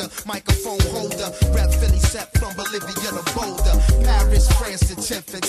exposure, microphone holder, rep Philly set from Bolivia to Boulder, Paris, France to 10th and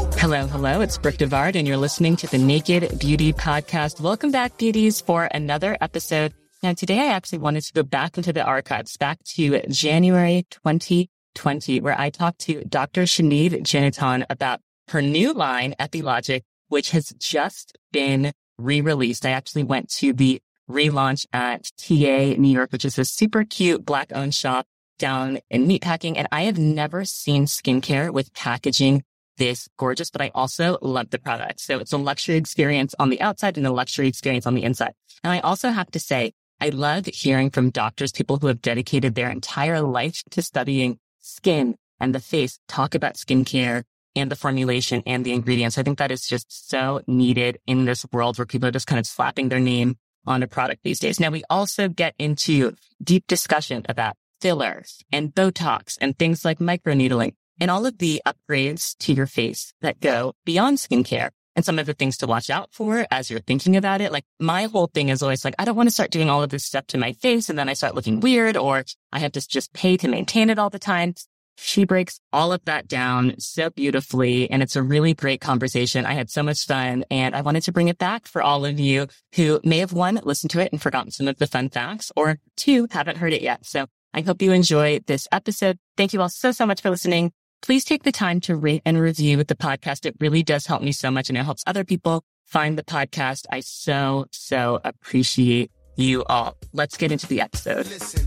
Tioga. Hello, it's Brick DeVard, and you're listening to the Naked Beauty Podcast. Welcome back, beauties, for another episode. Now, today I actually wanted to go back into the archives, back to January 2020, where I talked to Dr. Shanid Janiton about her new line, EpiLogic, which has just been re-released. I actually went to the relaunch at TA New York, which is a super cute Black-owned shop down in Meatpacking. And I have never seen skincare with packaging this gorgeous, but I also love the product. So it's a luxury experience on the outside and a luxury experience on the inside. And I also have to say, I love hearing from doctors, people who have dedicated their entire life to studying skin and the face, talk about skincare and the formulation and the ingredients. I think that is just so needed in this world where people are just kind of slapping their name on a product these days. Now, we also get into deep discussion about fillers and Botox and things like microneedling and all of the upgrades to your face that go beyond skincare and some of the things to watch out for as you're thinking about it. Like, my whole thing is always like, I don't want to start doing all of this stuff to my face and then I start looking weird, or I have to just pay to maintain it all the time. She breaks all of that down so beautifully, and it's a really great conversation. I had so much fun, and I wanted to bring it back for all of you who may have, one, listened to it and forgotten some of the fun facts, or two, haven't heard it yet. So I hope you enjoy this episode. Thank you all so much for listening. Please take the time to rate and review the podcast. It really does help me so much, and it helps other people find the podcast. I so appreciate you all. Let's get into the episode. Listen,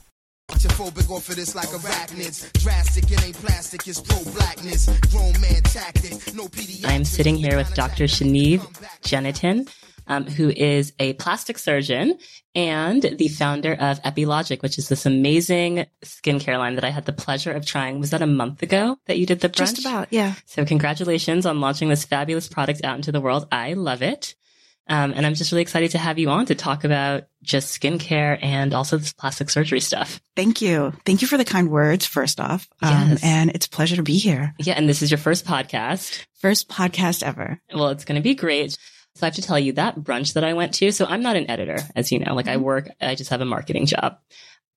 Phobic off of this like arachnids. Drastic, it ain't plastic, it's pro-blackness. Grown man tactic, no pediatrics. I'm sitting here with Dr. Shanid Janiton, who is a plastic surgeon and the founder of EpiLogic, which is this amazing skincare line that I had the pleasure of trying. Was that a month ago that you did the brunch? Just about, yeah. So congratulations on launching this fabulous product out into the world. I love it. And I'm just really excited to have you on to talk about just skincare and also this plastic surgery stuff. Thank you. Thank you for the kind words, first off. Yes. And it's a pleasure to be here. Yeah. And this is your first podcast. First podcast ever. Well, it's going to be great. So I have to tell you, that brunch that I went to, so I'm not an editor, as you know, like, I just have a marketing job.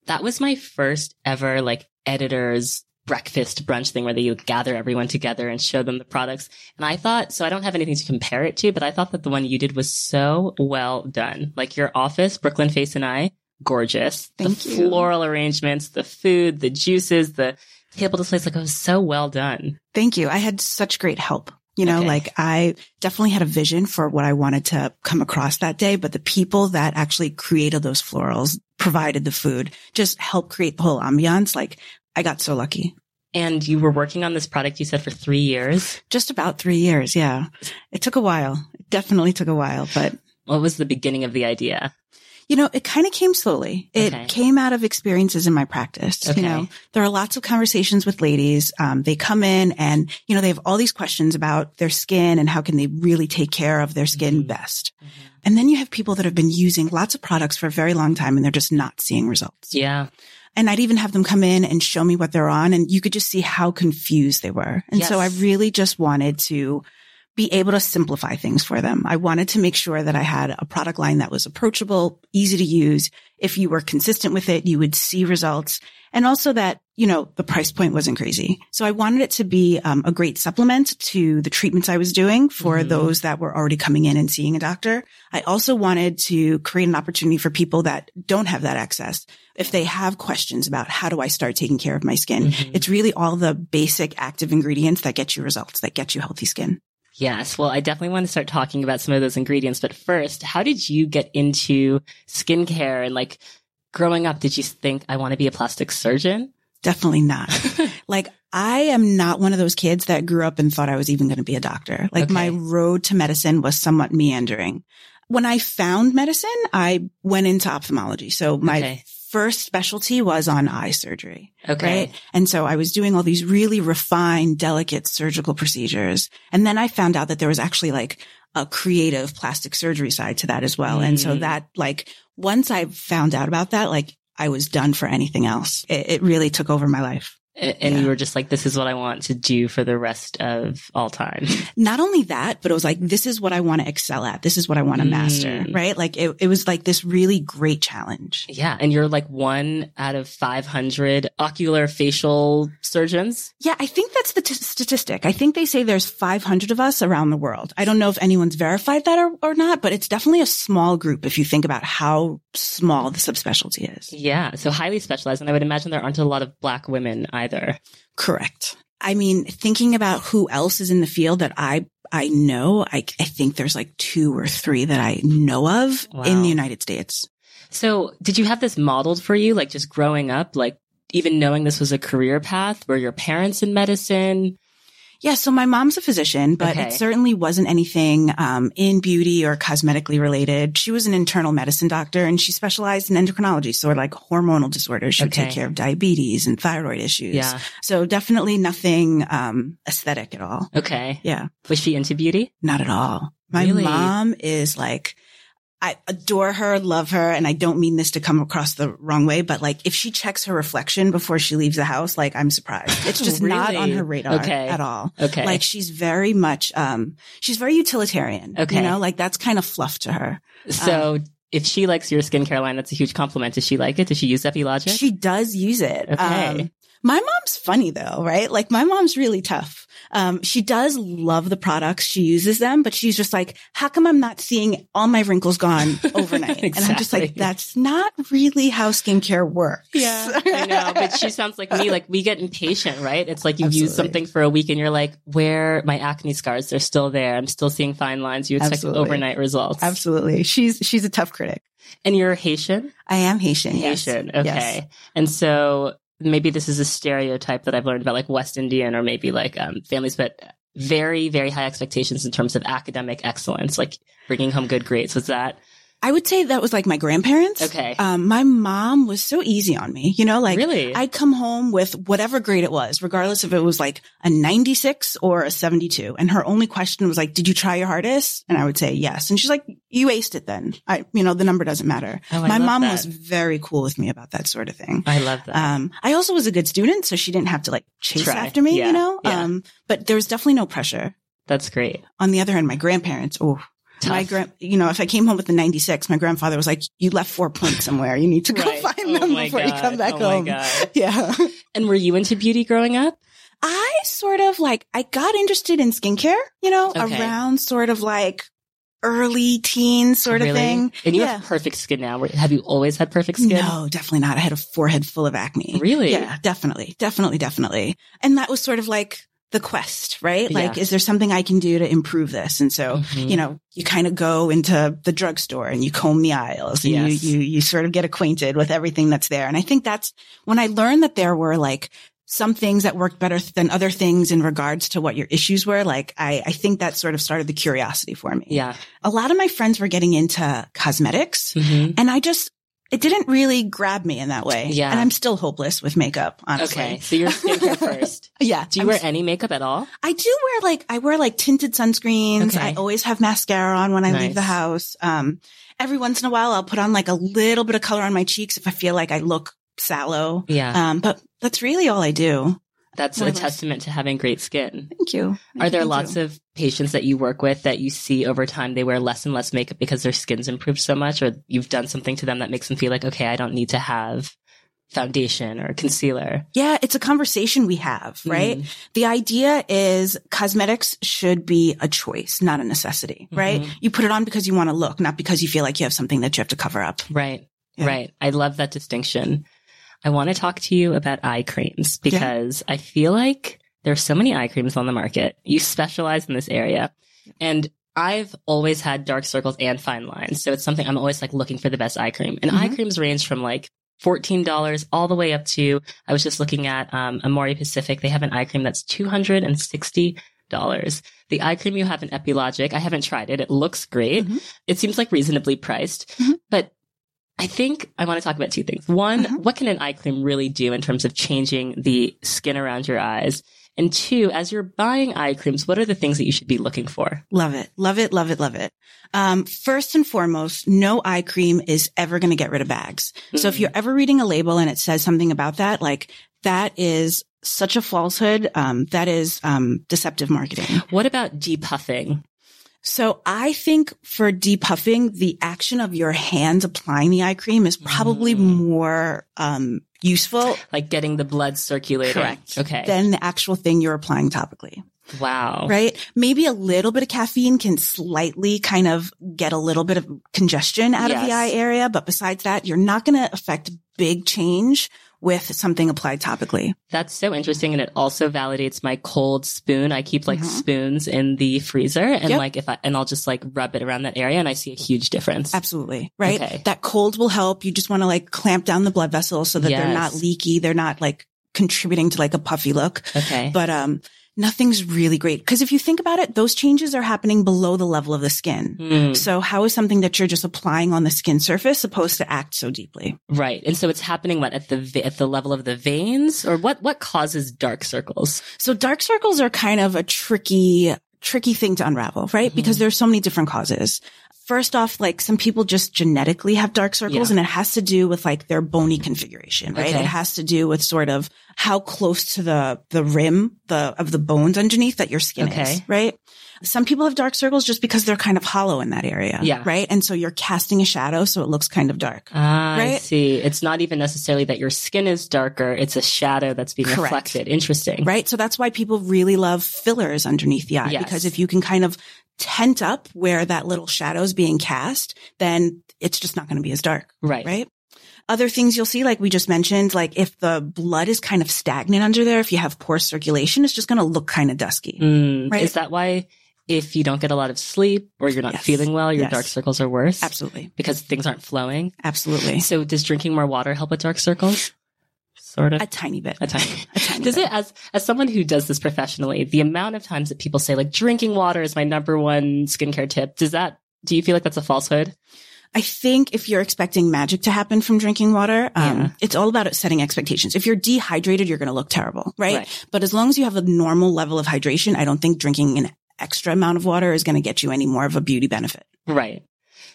That was my first ever like editor's breakfast brunch thing where they would gather everyone together and show them the products. And I thought, so I don't have anything to compare it to, but I thought that the one you did was so well done. Like, your office, Brooklyn Face and Eye, gorgeous. Thank you. Floral arrangements, the food, the juices, the table displays, like, it was so well done. Thank you. I had such great help. You know, okay. Like, I definitely had a vision for what I wanted to come across that day, but the people that actually created those florals, provided the food, just helped create the whole ambiance. Like, I got so lucky. And you were working on this product, you said, for 3 years? Just about 3 years, yeah. It took a while. It definitely took a while, but... What was the beginning of the idea? You know, it kind of came slowly. It came out of experiences in my practice. Okay. You know, there are lots of conversations with ladies. They come in and, you know, they have all these questions about their skin and how can they really take care of their skin best. Mm-hmm. And then you have people that have been using lots of products for a very long time and they're just not seeing results. Yeah. And I'd even have them come in and show me what they're on, and you could just see how confused they were. And so I really just wanted to be able to simplify things for them. I wanted to make sure that I had a product line that was approachable, easy to use. If you were consistent with it, you would see results. And also that, you know, the price point wasn't crazy. So I wanted it to be a great supplement to the treatments I was doing for those that were already coming in and seeing a doctor. I also wanted to create an opportunity for people that don't have that access. If they have questions about how do I start taking care of my skin, it's really all the basic active ingredients that get you results, that get you healthy skin. Yes. Well, I definitely want to start talking about some of those ingredients. But first, how did you get into skincare? And like growing up, did you think I want to be a plastic surgeon? Definitely not. Like I am not one of those kids that grew up and thought I was even going to be a doctor. Like my road to medicine was somewhat meandering. When I found medicine, I went into ophthalmology. So my first specialty was on eye surgery. Right? And so I was doing all these really refined, delicate surgical procedures. And then I found out that there was actually like a creative plastic surgery side to that as well. And so that like, once I found out about that, like I was done for anything else. It really took over my life. And you were just like, this is what I want to do for the rest of all time. Not only that, but it was like, this is what I want to excel at. This is what I want to master, right? Like it was like this really great challenge. Yeah. And you're like 1 out of 500 ocular facial surgeons. Yeah. I think that's the statistic. I think they say there's 500 of us around the world. I don't know if anyone's verified that or not, but it's definitely a small group if you think about how small the subspecialty is. Yeah. So highly specialized. And I would imagine there aren't a lot of Black women either. Correct. I mean, thinking about who else is in the field that I know, I think there's like 2 or 3 that I know of in the United States. So did you have this modeled for you, like just growing up, like even knowing this was a career path? Were your parents in medicine? Yeah. So my mom's a physician, but it certainly wasn't anything in beauty or cosmetically related. She was an internal medicine doctor and she specialized in endocrinology. So like hormonal disorders. She would take care of diabetes and thyroid issues. Yeah. So definitely nothing aesthetic at all. Okay. Yeah. Was she into beauty? Not at all. My mom is like, I adore her, love her, and I don't mean this to come across the wrong way, but like if she checks her reflection before she leaves the house, like I'm surprised. It's just not on her radar at all. Okay. Like she's very much, she's very utilitarian. Okay. You know, like that's kind of fluff to her. So if she likes your skincare line, that's a huge compliment. Does she like it? Does she use EpiLogic? She does use it. Okay. My mom's funny though, right? Like my mom's really tough. She does love the products. She uses them, but she's just like, how come I'm not seeing all my wrinkles gone overnight? Exactly. And I'm just like, that's not really how skincare works. Yeah, I know. But she sounds like me. Like we get impatient, right? It's like you use something for a week and you're like, where my acne scars? They're still there. I'm still seeing fine lines. You expect overnight results. Absolutely. She's a tough critic. And you're Haitian? I am Haitian. Haitian. Yes. Okay. Yes. And so maybe this is a stereotype that I've learned about like West Indian or maybe like families, but very, very high expectations in terms of academic excellence, like bringing home good grades. Was that? I would say that was like my grandparents. Okay. My mom was so easy on me, you know, like really? I'd come home with whatever grade it was, regardless if it was like a 96 or a 72. And her only question was like, did you try your hardest? And I would say yes. And she's like, you aced it then. You know, the number doesn't matter. Oh, my mom was very cool with me about that sort of thing. I love that. I also was a good student, so she didn't have to like chase after me, you know? Yeah. But there was definitely no pressure. That's great. On the other hand, my grandparents, tough. You know, if I came home with the 96, my grandfather was like, you left 4 points somewhere. You need to go find them before you come back home. Yeah. And were you into beauty growing up? I sort of like, I got interested in skincare, you know, around sort of like early teens sort of thing. And you have perfect skin now. Have you always had perfect skin? No, definitely not. I had a forehead full of acne. Really? Yeah, definitely. Definitely, definitely. And that was sort of like the quest, right? Like, is there something I can do to improve this? And so, you know, you kind of go into the drugstore and you comb the aisles and you sort of get acquainted with everything that's there. And I think that's when I learned that there were like some things that worked better than other things in regards to what your issues were. Like, I think that sort of started the curiosity for me. Yeah. A lot of my friends were getting into cosmetics and it didn't really grab me in that way. Yeah. And I'm still hopeless with makeup, honestly. Okay. So you're skincare first. Yeah. Do you wear any makeup at all? I do wear I wear tinted sunscreens. Okay. I always have mascara on when I leave the house. Every once in a while I'll put on like a little bit of color on my cheeks if I feel like I look sallow. Yeah. But that's really all I do. That's a testament to having great skin. Thank you. Are there lots of patients that you work with that you see over time they wear less and less makeup because their skin's improved so much, or you've done something to them that makes them feel like, okay, I don't need to have foundation or concealer? Yeah, it's a conversation we have, right? The idea is cosmetics should be a choice, not a necessity, right? You put it on because you want to look, not because you feel like you have something that you have to cover up. Right, right. I love that distinction. I want to talk to you about eye creams because I feel like there are so many eye creams on the market. You specialize in this area. And I've always had dark circles and fine lines. So it's something I'm always like looking for the best eye cream. And eye creams range from like $14 all the way up to, I was just looking at Amore Pacific. They have an eye cream that's $260. The eye cream you have in EpiLogic, I haven't tried it. It looks great. It seems like reasonably priced, but I think I want to talk about two things. One, what can an eye cream really do in terms of changing the skin around your eyes? And two, as you're buying eye creams, what are the things that you should be looking for? Love it. Love it. Love it. Love it. First and foremost, no eye cream is ever going to get rid of bags. So if you're ever reading a label and it says something about that, like that is such a falsehood. That is deceptive marketing. What about depuffing? So I think for depuffing, the action of your hands applying the eye cream is probably more useful. Like getting the blood circulating. Correct. Okay. Than the actual thing you're applying topically. Wow. Right? Maybe a little bit of caffeine can slightly kind of get a little bit of congestion out of the eye area. But besides that, you're not going to affect big change with something applied topically. That's so interesting. And it also validates my cold spoon. I keep like spoons in the freezer and like if I, and I'll just like rub it around that area and I see a huge difference. Absolutely. Right. Okay. That cold will help. You just want to like clamp down the blood vessels so that they're not leaky. They're not like contributing to like a puffy look. Okay. But, nothing's really great. Because if you think about it, those changes are happening below the level of the skin. So how is something that you're just applying on the skin surface supposed to act so deeply? Right. And so it's happening what at the level of the veins, or what causes dark circles? So dark circles are kind of a tricky thing to unravel, right? Because there's so many different causes. First off, like some people just genetically have dark circles and it has to do with like their bony configuration, right? Okay. It has to do with sort of how close to the rim of the bones underneath that your skin is, right? Some people have dark circles just because they're kind of hollow in that area, right? And so you're casting a shadow, so it looks kind of dark, right? I see. It's not even necessarily that your skin is darker. It's a shadow that's being reflected. Interesting. Right? So that's why people really love fillers underneath the eye because if you can kind of tent up where that little shadow is being cast, then it's just not going to be as dark. Right. Right. Other things you'll see, like we just mentioned, like if the blood is kind of stagnant under there, if you have poor circulation, it's just going to look kind of dusky. Right. Is that why if you don't get a lot of sleep or you're not feeling well, your dark circles are worse? Absolutely. Because things aren't flowing. Absolutely. So does drinking more water help with dark circles? Sort of. A tiny bit. Does it, as someone who does this professionally, the amount of times that people say like drinking water is my number one skincare tip, do you feel like that's a falsehood? I think if you're expecting magic to happen from drinking water, it's all about setting expectations. If you're dehydrated, you're going to look terrible, right? But as long as you have a normal level of hydration, I don't think drinking an extra amount of water is going to get you any more of a beauty benefit. Right.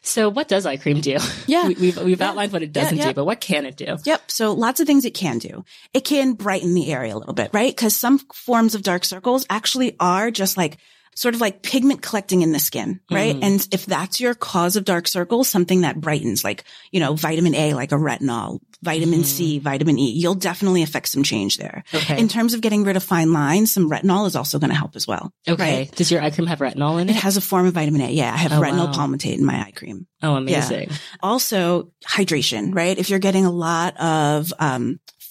So what does eye cream do? Yeah. We've outlined what it doesn't do, but what can it do? Yep. So lots of things it can do. It can brighten the area a little bit, right? Because some forms of dark circles actually are just like sort of like pigment collecting in the skin, right? And if that's your cause of dark circles, something that brightens, like, you know, vitamin A, like a retinol, vitamin C, vitamin E, you'll definitely affect some change there. Okay. In terms of getting rid of fine lines, some retinol is also going to help as well. Okay. Right? Does your eye cream have retinol in it? It has a form of vitamin A. Yeah. I have retinol palmitate in my eye cream. Oh, amazing. Yeah. Also hydration, right? If you're getting a lot of,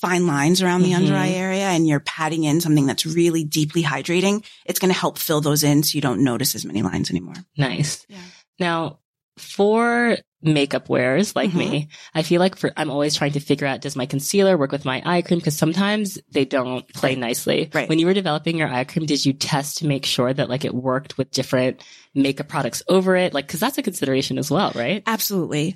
fine lines around the under eye area and you're patting in something that's really deeply hydrating, it's going to help fill those in so you don't notice as many lines anymore. Nice. Yeah. Now, for makeup wearers like me, I feel like I'm always trying to figure out, does my concealer work with my eye cream? Because sometimes they don't play nicely. Right. When you were developing your eye cream, did you test to make sure that like it worked with different makeup products over it? Like, because that's a consideration as well, right? Absolutely.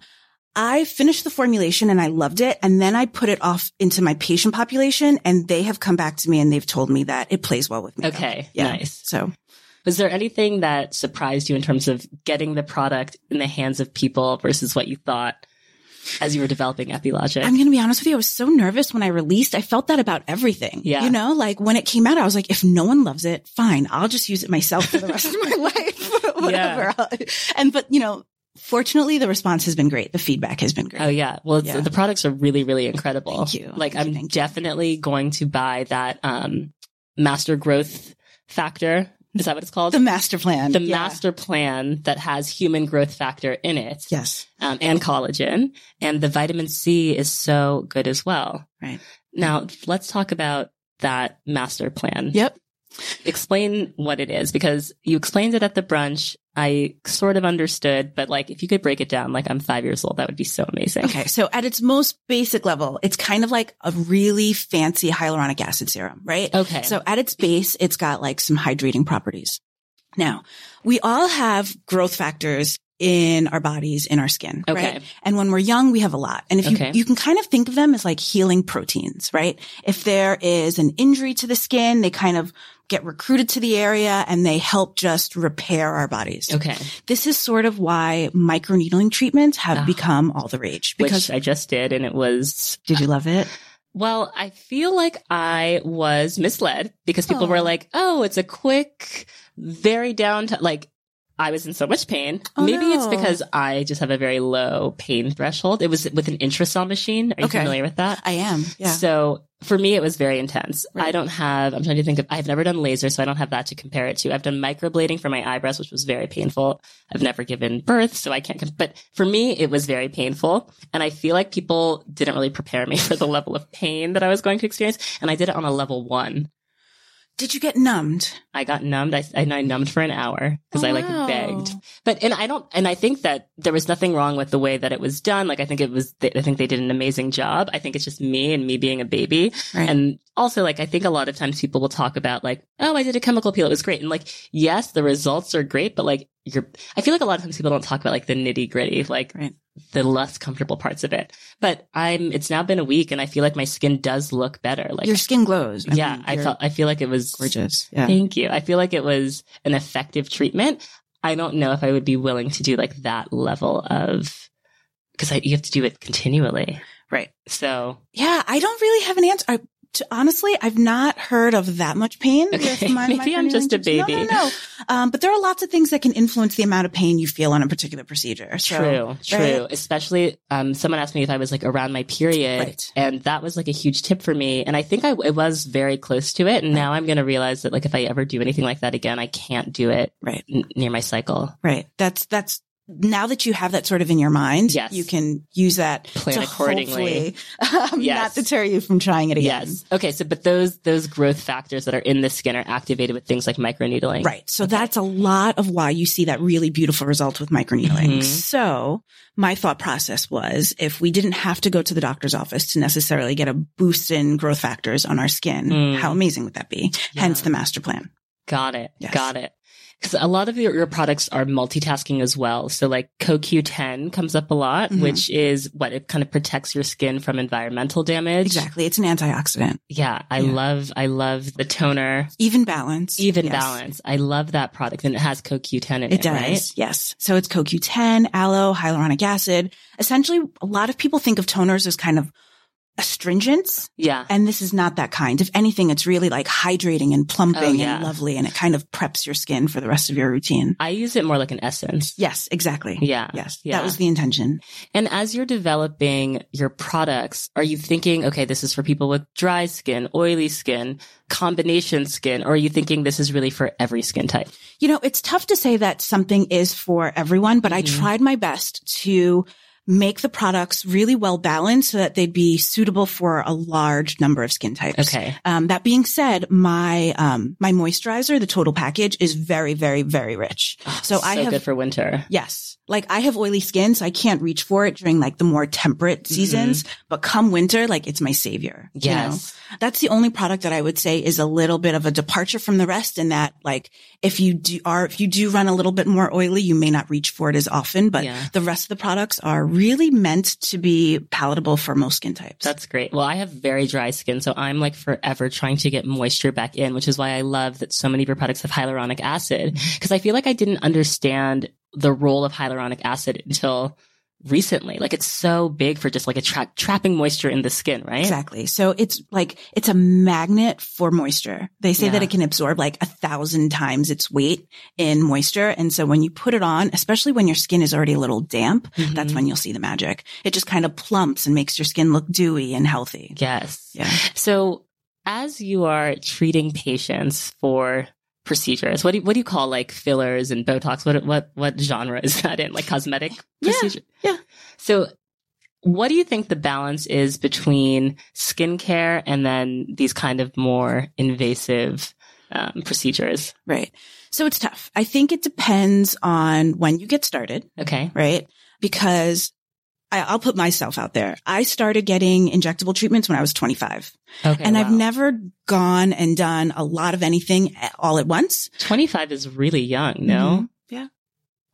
I finished the formulation and I loved it. And then I put it off into my patient population and they have come back to me and they've told me that it plays well with me. Okay. Yeah. Nice. So was there anything that surprised you in terms of getting the product in the hands of people versus what you thought? as you were developing EpiLogic? I'm going to be honest with you. I was so nervous when I released. I felt that about everything. Yeah. You know, like when it came out, I was like, if no one loves it, fine. I'll just use it myself for the rest of my life. Whatever. Yeah. But you know, fortunately, the response has been great. The feedback has been great. Oh, yeah. Well, the products are really, really incredible. Thank you. Like, I'm definitely going to buy that Master Growth Factor. Is that what it's called? The master plan. The master plan that has human growth factor in it. Yes. And collagen. And the vitamin C is so good as well. Right. Now, let's talk about that master plan. Yep. Explain what it is, because you explained it at the brunch. I sort of understood, but like, if you could break it down, like I'm 5 years old, that would be so amazing. Okay. So at its most basic level, it's kind of like a really fancy hyaluronic acid serum, right? Okay. So at its base, it's got like some hydrating properties. Now, we all have growth factors in our bodies, in our skin, okay, right? And when we're young, we have a lot. And if you can kind of think of them as like healing proteins, right? If there is an injury to the skin, they kind of get recruited to the area and they help just repair our bodies. Okay. This is sort of why microneedling treatments have become all the rage. Because which I just did, and it was... Did you love it? Well, I feel like I was misled because people were like, oh, it's a quick, very down... like, I was in so much pain. Oh, maybe no. It's because I just have a very low pain threshold. It was with an Intracel machine. Are you familiar with that? I am. Yeah. So for me, it was very intense. Right. I'm trying to think of, I've never done laser, so I don't have that to compare it to. I've done microblading for my eyebrows, which was very painful. I've never given birth, so I can't, but for me, it was very painful. And I feel like people didn't really prepare me for the level of pain that I was going to experience. And I did it on a level 1. Did you get numbed? I got numbed. I numbed for an hour because begged. And I think that there was nothing wrong with the way that it was done. Like, I think they did an amazing job. I think it's just me being a baby. Right. And also, like, I think a lot of times people will talk about like, oh, I did a chemical peel. It was great. And like, yes, the results are great, but like, I feel like a lot of times people don't talk about like the nitty gritty, like the less comfortable parts of it. But it's now been a week and I feel like my skin does look better. Like your skin glows. I feel like it was gorgeous. Yeah. Thank you. I feel like it was an effective treatment. I don't know if I would be willing to do like that level of, because you have to do it continually. Right. So yeah, I don't really have an answer. Honestly, I've not heard of that much pain. Okay. Maybe I'm just a baby. No. But there are lots of things that can influence the amount of pain you feel on a particular procedure. So, true. Right? Especially, someone asked me if I was like around my period, and that was like a huge tip for me. And I think it was very close to it. And now I'm going to realize that like if I ever do anything like that again, I can't do it near my cycle. Right. That's. Now that you have that sort of in your mind, you can use that plan to accordingly. Hopefully not deter you from trying it again. Yes. Okay. So, but those growth factors that are in the skin are activated with things like microneedling. Right. So that's a lot of why you see that really beautiful result with microneedling. Mm-hmm. So my thought process was, if we didn't have to go to the doctor's office to necessarily get a boost in growth factors on our skin, how amazing would that be? Yeah. Hence the master plan. Got it. Yes. Got it. Because a lot of your products are multitasking as well. So like CoQ10 comes up a lot, which is it kind of protects your skin from environmental damage. Exactly. It's an antioxidant. Yeah. I love the toner. Even Balance. I love that product. And it has CoQ10 in it, does. Right? Yes. So it's CoQ10, aloe, hyaluronic acid. Essentially, a lot of people think of toners as kind of astringents. Yeah. And this is not that kind. If anything, it's really like hydrating and plumping and lovely, and it kind of preps your skin for the rest of your routine. I use it more like an essence. Yes, exactly. Yeah. Yes. Yeah. That was the intention. And as you're developing your products, are you thinking, okay, this is for people with dry skin, oily skin, combination skin, or are you thinking this is really for every skin type? You know, it's tough to say that something is for everyone, but I tried my best to make the products really well balanced so that they'd be suitable for a large number of skin types. Okay. That being said, my moisturizer, the total package, is very, very, very rich. Oh, so good for winter. Yes. Like, I have oily skin, so I can't reach for it during like the more temperate seasons, but come winter, like, it's my savior. Yes. You know? That's the only product that I would say is a little bit of a departure from the rest, in that like, if you do run a little bit more oily, you may not reach for it as often, but the rest of the products are really meant to be palatable for most skin types. That's great. Well, I have very dry skin, so I'm like forever trying to get moisture back in, which is why I love that so many of your products have hyaluronic acid, because I feel like I didn't understand the role of hyaluronic acid until recently. Like, it's so big for just like trapping moisture in the skin, right? Exactly. So it's a magnet for moisture. They say that it can absorb like 1,000 times its weight in moisture. And so when you put it on, especially when your skin is already a little damp, mm-hmm. that's when you'll see the magic. It just kind of plumps and makes your skin look dewy and healthy. Yes. Yeah. So as you are treating patients for procedures, what do you call like fillers and Botox? What genre is that in? Like cosmetic procedure? Yeah. So what do you think the balance is between skincare and then these kind of more invasive procedures? Right. So it's tough. I think it depends on when you get started. Okay. Right. Because I'll put myself out there. I started getting injectable treatments when I was 25. Okay, and wow. I've never gone and done a lot of anything all at once. 25 is really young, no? Mm-hmm. Yeah.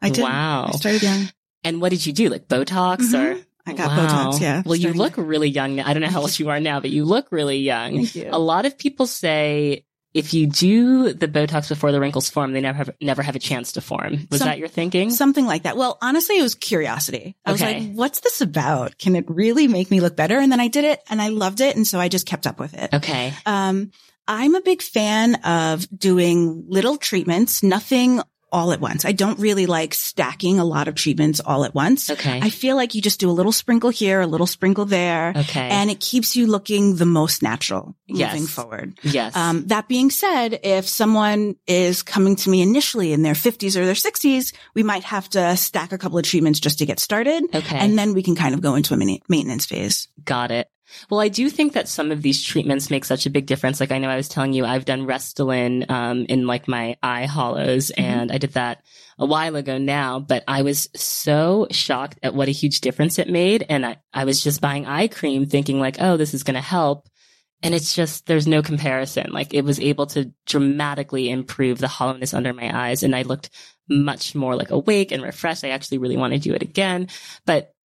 I did. Wow. I started young. And what did you do? Like Botox mm-hmm. or? I got Botox, yeah. Well, you look really young now. I don't know how old you are now, but you look really young. Thank you. A lot of people say if you do the Botox before the wrinkles form, they never have a chance to form. Was that your thinking? Something like that. Well, honestly, it was curiosity. I was like, what's this about? Can it really make me look better? And then I did it and I loved it. And so I just kept up with it. Okay. I'm a big fan of doing little treatments, nothing all at once. I don't really like stacking a lot of treatments all at once. Okay. I feel like you just do a little sprinkle here, a little sprinkle there. Okay. And it keeps you looking the most natural moving forward. Yes. That being said, if someone is coming to me initially in their 50s or their 60s, we might have to stack a couple of treatments just to get started. Okay. And then we can kind of go into a maintenance phase. Got it. Well, I do think that some of these treatments make such a big difference. Like I know I was telling you, I've done Restylane in like my eye hollows, mm-hmm. and I did that a while ago now, but I was so shocked at what a huge difference it made. And I was just buying eye cream thinking like, oh, this is going to help. And it's just, there's no comparison. Like it was able to dramatically improve the hollowness under my eyes. And I looked much more like awake and refreshed. I actually really want to do it again. But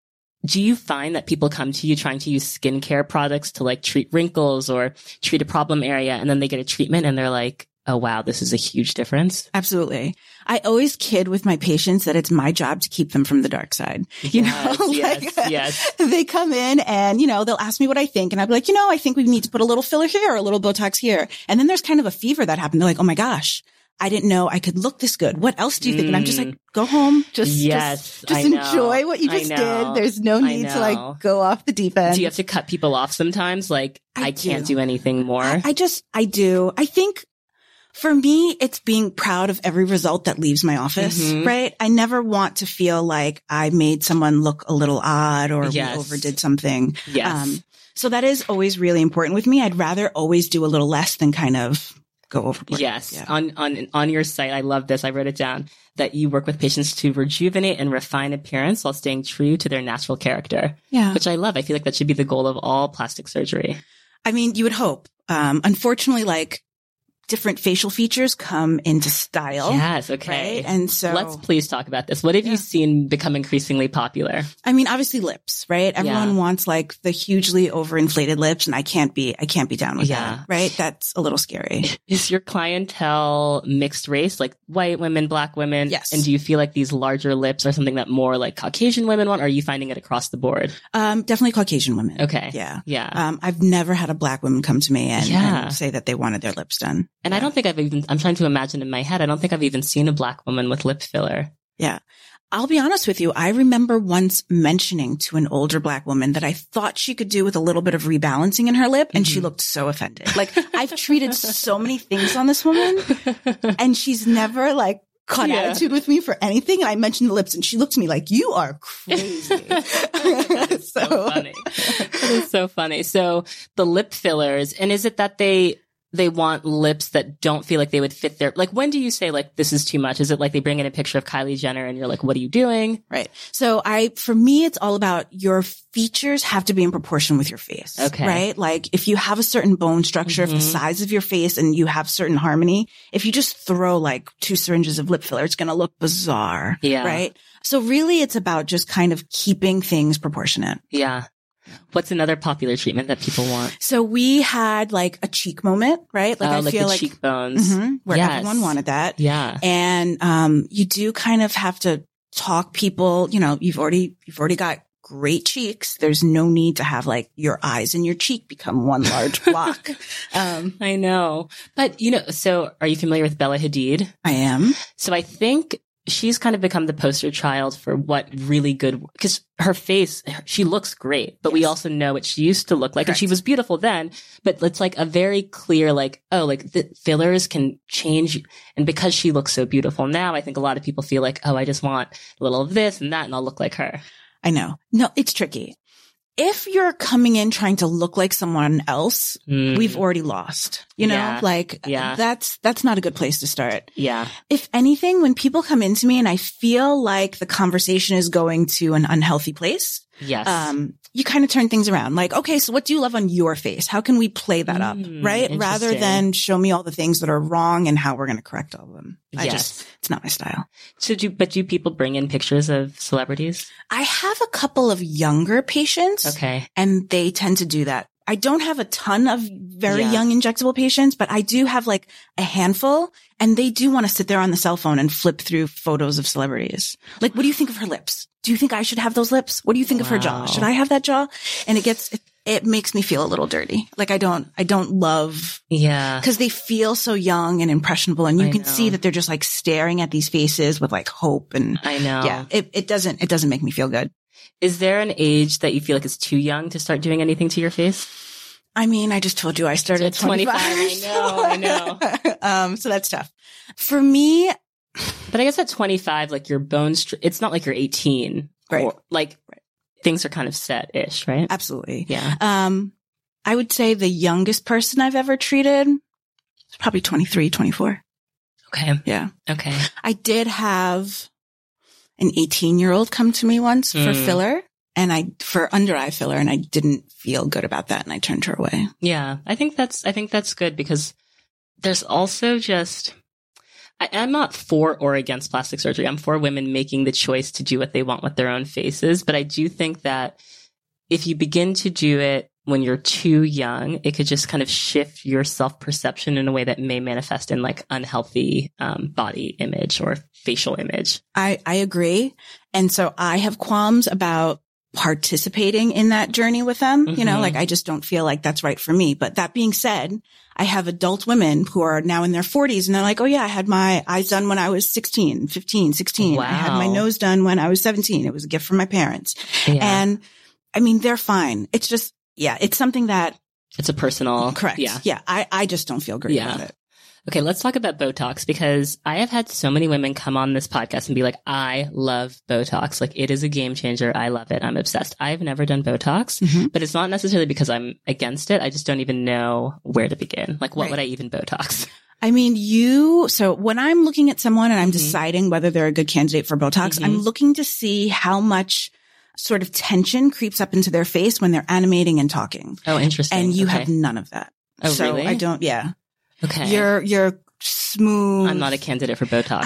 do you find that people come to you trying to use skincare products to like treat wrinkles or treat a problem area, and then they get a treatment and they're like, oh, wow, this is a huge difference? Absolutely. I always kid with my patients that it's my job to keep them from the dark side. You know, yes, like, yes. They come in and, you know, they'll ask me what I think. And I'll be like, you know, I think we need to put a little filler here, a little Botox here. And then there's kind of a fever that happened. They're like, oh, my gosh. I didn't know I could look this good. What else do you think? And I'm just like, go home. Just enjoy what you just did. There's no need to like go off the deep end. Do you have to cut people off sometimes? Like, I can't do anything more. I do. I think for me, it's being proud of every result that leaves my office, mm-hmm. right? I never want to feel like I made someone look a little odd or we overdid something. Yes. So that is always really important with me. I'd rather always do a little less than kind of go overboard. Yes. Yeah. On your site, I love this. I wrote it down that you work with patients to rejuvenate and refine appearance while staying true to their natural character. Yeah. Which I love. I feel like that should be the goal of all plastic surgery. I mean, you would hope. Unfortunately, like different facial features come into style. Yes. Okay. Right? And so let's please talk about this. What have you seen become increasingly popular? I mean, obviously lips, right? Everyone wants like the hugely overinflated lips, and I can't be down with that, right? That's a little scary. Is your clientele mixed race, like white women, black women? Yes. And do you feel like these larger lips are something that more like Caucasian women want? Or are you finding it across the board? Definitely Caucasian women. Okay. Yeah. Yeah. I've never had a black woman come to me and say that they wanted their lips done. And I don't think I'm trying to imagine in my head, I don't think I've even seen a black woman with lip filler. Yeah. I'll be honest with you. I remember once mentioning to an older black woman that I thought she could do with a little bit of rebalancing in her lip, and she looked so offended. Like, I've treated so many things on this woman, and she's never like caught attitude with me for anything. And I mentioned the lips, and she looked at me like, you are crazy. That's so funny. That is so funny. So the lip fillers, and is it that they want lips that don't feel like they would fit their, like, when do you say like, this is too much? Is it like they bring in a picture of Kylie Jenner and you're like, what are you doing? Right. So for me, it's all about your features have to be in proportion with your face. Okay. Right. Like if you have a certain bone structure, if the size of your face and you have certain harmony, if you just throw like 2 syringes of lip filler, it's going to look bizarre. Yeah. Right. So really it's about just kind of keeping things proportionate. Yeah. What's another popular treatment that people want? So we had like a cheek moment, right? Like I feel the like cheekbones, where everyone wanted that. Yeah. And you do kind of have to talk people, you know, you've already got great cheeks. There's no need to have like your eyes and your cheek become one large block. I know. But, you know, so are you familiar with Bella Hadid? I am. So I think she's kind of become the poster child for what really good, because her face, she looks great, but yes, we also know what she used to look like. Correct. And she was beautiful then, but it's like a very clear, like, oh, like the fillers can change. And because she looks so beautiful now, I think a lot of people feel like, oh, I just want a little of this and that, and I'll look like her. I know. No, it's tricky. If you're coming in trying to look like someone else, we've already lost, you know, that's not a good place to start. Yeah. If anything, when people come into me and I feel like the conversation is going to an unhealthy place, yes, you kind of turn things around. Like, okay, so what do you love on your face? How can we play that up? Right. Rather than show me all the things that are wrong and how we're going to correct all of them. Yes. It's not my style. So do people bring in pictures of celebrities? I have a couple of younger patients. Okay. And they tend to do that. I don't have a ton of very young injectable patients, but I do have like a handful, and they do want to sit there on the cell phone and flip through photos of celebrities. Like, what do you think of her lips? Do you think I should have those lips? What do you think of her jaw? Should I have that jaw? And it makes me feel a little dirty. Like I don't love. Yeah. Cause they feel so young and impressionable, and you can see that they're just like staring at these faces with like hope, and I know. Yeah. It doesn't make me feel good. Is there an age that you feel like it's too young to start doing anything to your face? I mean, I just told you I started at 25. I know. So that's tough. For me, but I guess at 25, like your bones, it's not like you're 18. Right. Or, like things are kind of set-ish, right? Absolutely. Yeah. I would say the youngest person I've ever treated is probably 23, 24. Okay. Yeah. Okay. I did have an 18-year-old come to me once for filler for under eye filler, and I didn't feel good about that, and I turned her away. Yeah. I think that's good, because there's also just, I'm not for or against plastic surgery. I'm for women making the choice to do what they want with their own faces. But I do think that if you begin to do it when you're too young, it could just kind of shift your self-perception in a way that may manifest in like unhealthy body image or facial image. I agree. And so I have qualms about participating in that journey with them. Mm-hmm. You know, like I just don't feel like that's right for me. But that being said, I have adult women who are now in their 40s, and they're like, oh yeah, I had my eyes done when I was 16. Wow. I had my nose done when I was 17. It was a gift from my parents. Yeah. And I mean, they're fine. It's just, yeah, it's something that. It's a personal. Correct. Yeah. Yeah. I just don't feel great about it. Okay. Let's talk about Botox, because I have had so many women come on this podcast and be like, I love Botox. Like, it is a game changer. I love it. I'm obsessed. I've never done Botox, but it's not necessarily because I'm against it. I just don't even know where to begin. Like, what would I even Botox? I mean, so when I'm looking at someone and I'm deciding whether they're a good candidate for Botox, I'm looking to see how much sort of tension creeps up into their face when they're animating and talking. Oh, interesting. And you have none of that. Oh, so really? I don't, yeah. Okay. You're smooth. I'm not a candidate for Botox.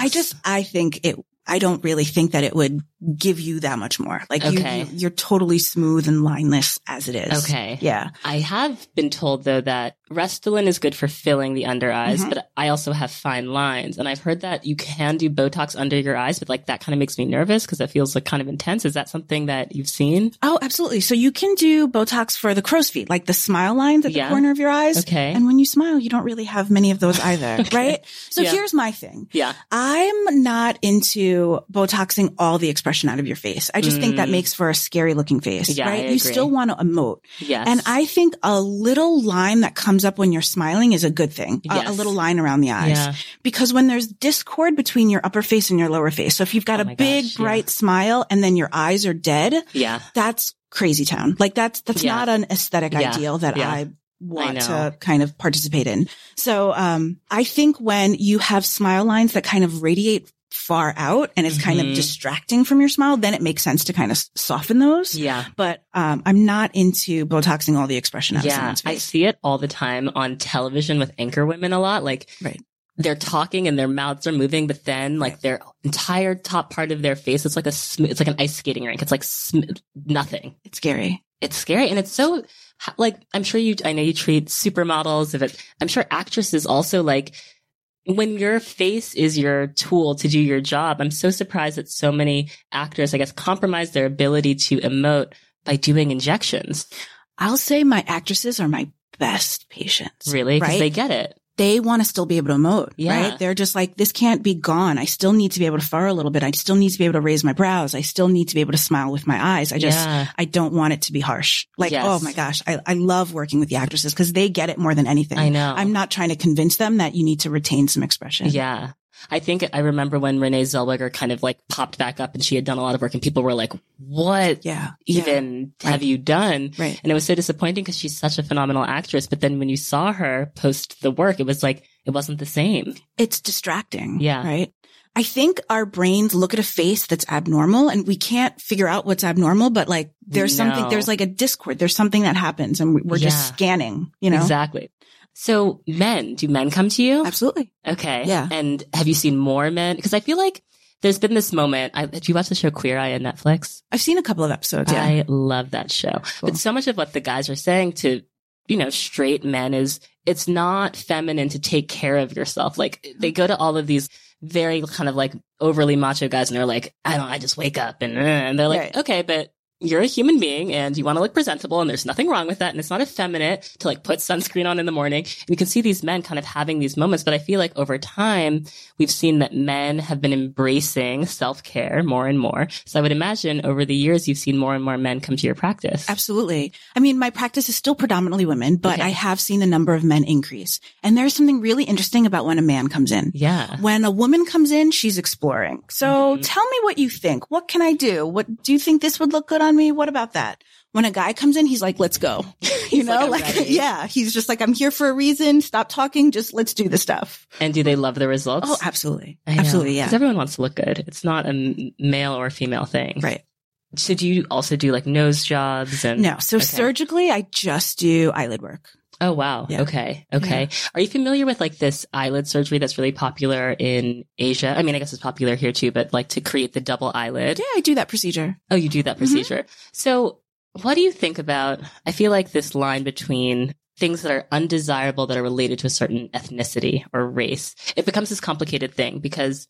I don't really think that it would give you that much more. Like you're totally smooth and lineless as it is. Okay. Yeah. I have been told though that Restylane is good for filling the under eyes, but I also have fine lines. And I've heard that you can do Botox under your eyes, but like that kind of makes me nervous because it feels like kind of intense. Is that something that you've seen? Oh, absolutely. So you can do Botox for the crow's feet, like the smile lines at the corner of your eyes. Okay. And when you smile, you don't really have many of those either, right? So here's my thing. Yeah. I'm not into Botoxing all the expression out of your face. I just think that makes for a scary looking face, right? You still want to emote. Yes. And I think a little line that comes up when you're smiling is a good thing. Yes. A little line around the eyes. Yeah. Because when there's discord between your upper face and your lower face, so if you've got bright smile and then your eyes are dead, that's crazy town. Like that's not an aesthetic ideal that I want to kind of participate in. So I think when you have smile lines that kind of radiate far out and it's kind of distracting from your smile, then it makes sense to kind of soften those. Yeah. But I'm not into Botoxing all the expression out of someone's face. I see it all the time on television with anchor women a lot. Like they're talking and their mouths are moving, but then like their entire top part of their face, it's like it's like an ice skating rink. It's like nothing. It's scary. It's scary. And it's so like, I know you treat supermodels. I'm sure actresses also like when your face is your tool to do your job, I'm so surprised that so many actors, I guess, compromise their ability to emote by doing injections. I'll say my actresses are my best patients. Really? Because they get it. They want to still be able to emote, right? They're just like, this can't be gone. I still need to be able to furrow a little bit. I still need to be able to raise my brows. I still need to be able to smile with my eyes. I just, I don't want it to be harsh. Like, oh my gosh, I love working with the actresses because they get it more than anything. I know. I'm not trying to convince them that you need to retain some expression. Yeah. I think I remember when Renee Zellweger kind of like popped back up and she had done a lot of work and people were like, what have you done? Right. And it was so disappointing because she's such a phenomenal actress. But then when you saw her post the work, it was like, it wasn't the same. It's distracting. Yeah. Right. I think our brains look at a face that's abnormal and we can't figure out what's abnormal, but like there's something, there's like a discord, there's something that happens and we're just scanning, you know? Exactly. So men, do men come to you? Absolutely. Okay. Yeah. And have you seen more men? Because I feel like there's been this moment. Did you watch the show Queer Eye on Netflix? I've seen a couple of episodes. Yeah. I love that show. Cool. But so much of what the guys are saying to, you know, straight men is it's not feminine to take care of yourself. Like they go to all of these very kind of like overly macho guys and they're like, I just wake up and they're like, okay, but you're a human being and you want to look presentable and there's nothing wrong with that. And it's not effeminate to like put sunscreen on in the morning. And you can see these men kind of having these moments. But I feel like over time, we've seen that men have been embracing self-care more and more. So I would imagine over the years, you've seen more and more men come to your practice. Absolutely. I mean, my practice is still predominantly women, but I have seen the number of men increase. And there's something really interesting about when a man comes in. Yeah. When a woman comes in, she's exploring. So tell me what you think. What can I do? What do you think this would look good on? Me, what about that? When a guy comes in, he's like, let's go. You know, like he's just like, I'm here for a reason. Stop talking. Just let's do the stuff. And do they love the results? Oh, absolutely. Absolutely. Yeah. Because everyone wants to look good. It's not a male or female thing. Right. So do you also do like nose jobs? And no. So surgically, I just do eyelid work. Oh, wow. Yeah. Okay. Okay. Yeah. Are you familiar with like this eyelid surgery that's really popular in Asia? I mean, I guess it's popular here too, but like to create the double eyelid. Yeah, I do that procedure. Oh, you do that procedure. So what do you think about, I feel like this line between things that are undesirable that are related to a certain ethnicity or race, it becomes this complicated thing because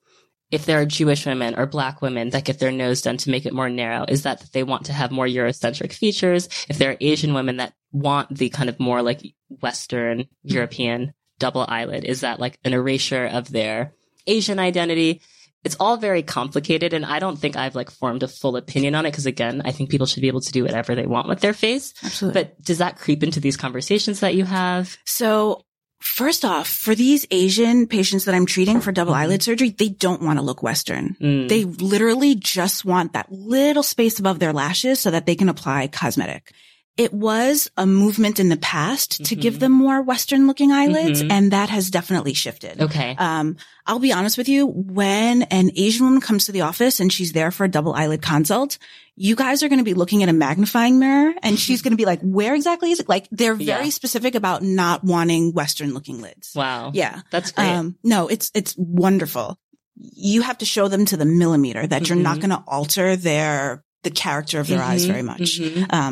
if there are Jewish women or Black women that get their nose done to make it more narrow, is that they want to have more Eurocentric features? If there are Asian women that want the kind of more like Western European double eyelid, is that like an erasure of their Asian identity? It's all very complicated. And I don't think I've like formed a full opinion on it. Cause again, I think people should be able to do whatever they want with their face. Absolutely. But does that creep into these conversations that you have? So first off, for these Asian patients that I'm treating for double eyelid surgery, they don't want to look Western. They literally just want that little space above their lashes so that they can apply cosmetic. It was a movement in the past to give them more Western looking eyelids, and that has definitely shifted. Okay. I'll be honest with you, when an Asian woman comes to the office and she's there for a double eyelid consult, you guys are going to be looking at a magnifying mirror and she's going to be like, where exactly is it? Like they're very specific about not wanting Western looking lids. Wow. Yeah. That's great. No, it's wonderful. You have to show them to the millimeter that you're not going to alter the character of their eyes very much.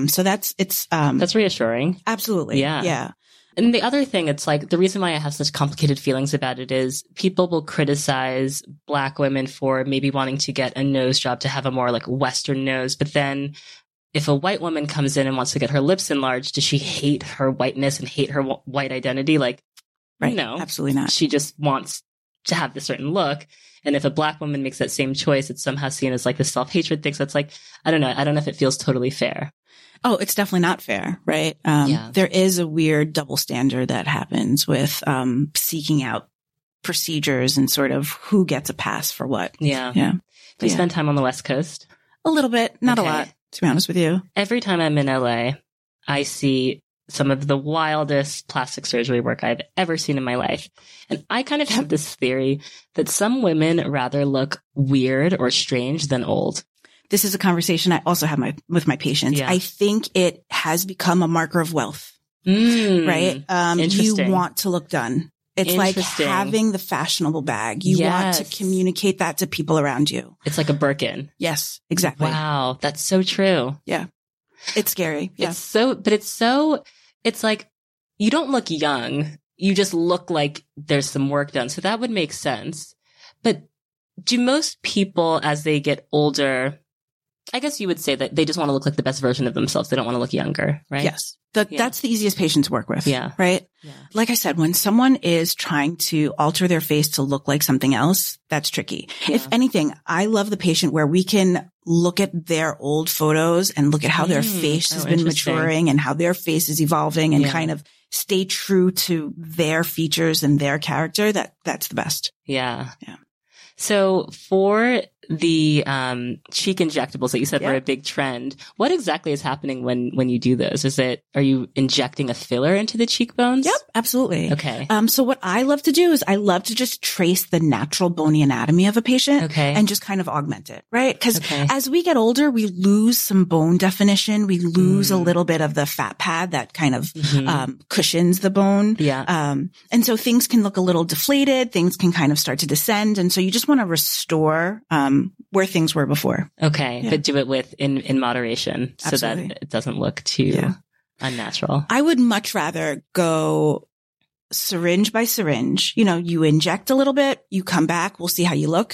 So that's reassuring. Absolutely. Yeah. Yeah. And the other thing, it's like the reason why I have such complicated feelings about it is people will criticize Black women for maybe wanting to get a nose job to have a more like Western nose. But then if a white woman comes in and wants to get her lips enlarged, does she hate her whiteness and hate her white identity? Like, no, absolutely not. She just wants to have this certain look. And if a Black woman makes that same choice, it's somehow seen as like the self-hatred thing. So it's like, I don't know. I don't know if it feels totally fair. Oh, it's definitely not fair, right? There is a weird double standard that happens with seeking out procedures and sort of who gets a pass for what. Yeah. Yeah. Do you spend time on the West Coast? A little bit. Not a lot, to be honest with you. Every time I'm in LA, I see some of the wildest plastic surgery work I've ever seen in my life. And I kind of have this theory that some women rather look weird or strange than old. This is a conversation I also have with my patients. Yeah. I think it has become a marker of wealth, right? You want to look done. It's like having the fashionable bag. You want to communicate that to people around you. It's like a Birkin. Yes, exactly. Wow. That's so true. Yeah. It's scary. Yeah. It's so, but it's like, you don't look young you just look like there's some work done. So that would make sense. But do most people, as they get older, I guess you would say that they just want to look like the best version of themselves. They don't want to look younger, right? Yes. That's the easiest patient to work with. Yeah. Right? Yeah. Like I said, when someone is trying to alter their face to look like something else, that's tricky. Yeah. If anything, I love the patient where we can look at their old photos and look at how their face has been maturing and how their face is evolving and kind of stay true to their features and their character. That's the best. Yeah. Yeah. So for the cheek injectables that you said were a big trend, what exactly is happening when you do those? Are you injecting a filler into the cheekbones? Yep, absolutely. Okay. So what I love to do is I love to just trace the natural bony anatomy of a patient and just kind of augment it, right? Because as we get older, we lose some bone definition. We lose a little bit of the fat pad that kind of cushions the bone. Yeah. And so things can look a little deflated. Things can kind of start to descend. And so you just want to restore where things were before. Okay. Yeah. But do it with in moderation so that it doesn't look too unnatural. I would much rather go syringe by syringe. You know, you inject a little bit, you come back, we'll see how you look.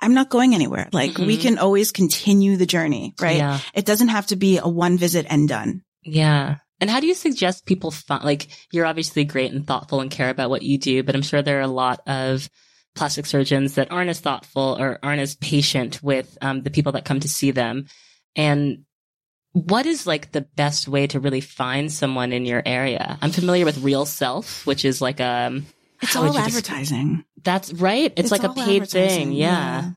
I'm not going anywhere. Like we can always continue the journey, right? Yeah. It doesn't have to be a one visit and done. Yeah. And how do you suggest people like, you're obviously great and thoughtful and care about what you do, but I'm sure there are a lot of plastic surgeons that aren't as thoughtful or aren't as patient with the people that come to see them. And what is like the best way to really find someone in your area? I'm familiar with Real Self, which is like a... It's all advertising. That's right. It's like a paid thing. Yeah.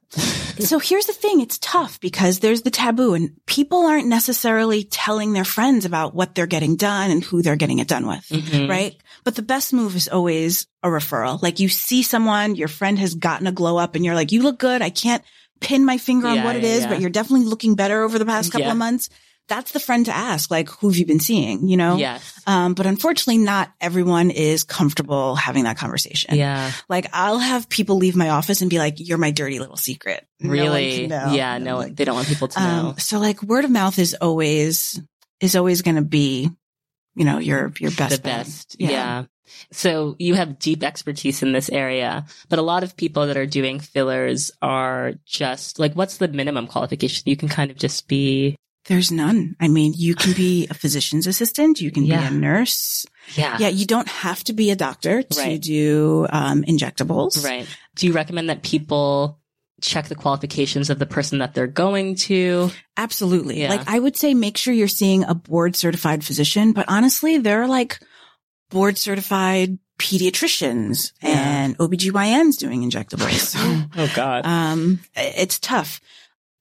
So here's the thing. It's tough because there's the taboo and people aren't necessarily telling their friends about what they're getting done and who they're getting it done with. Mm-hmm. Right. But the best move is always a referral. Like you see someone, your friend has gotten a glow up and you're like, you look good. I can't pin my finger on what it is, but you're definitely looking better over the past couple of months. That's the friend to ask, like, who have you been seeing, you know? Yes. But unfortunately, not everyone is comfortable having that conversation. Yeah. Like, I'll have people leave my office and be like, you're my dirty little secret. Really? No one can know. Yeah, no, like, they don't want people to know. So, like, word of mouth is always going to be, you know, your best. The best. Yeah. So you have deep expertise in this area, but a lot of people that are doing fillers are just, like, what's the minimum qualification? You can kind of just be... There's none. I mean, you can be a physician's assistant. You can be a nurse. Yeah. Yeah. You don't have to be a doctor to do injectables. Right. Do you recommend that people check the qualifications of the person that they're going to? Absolutely. Yeah. Like I would say, make sure you're seeing a board certified physician, but honestly, they're like board certified pediatricians and OBGYNs doing injectables. Oh God. It's tough.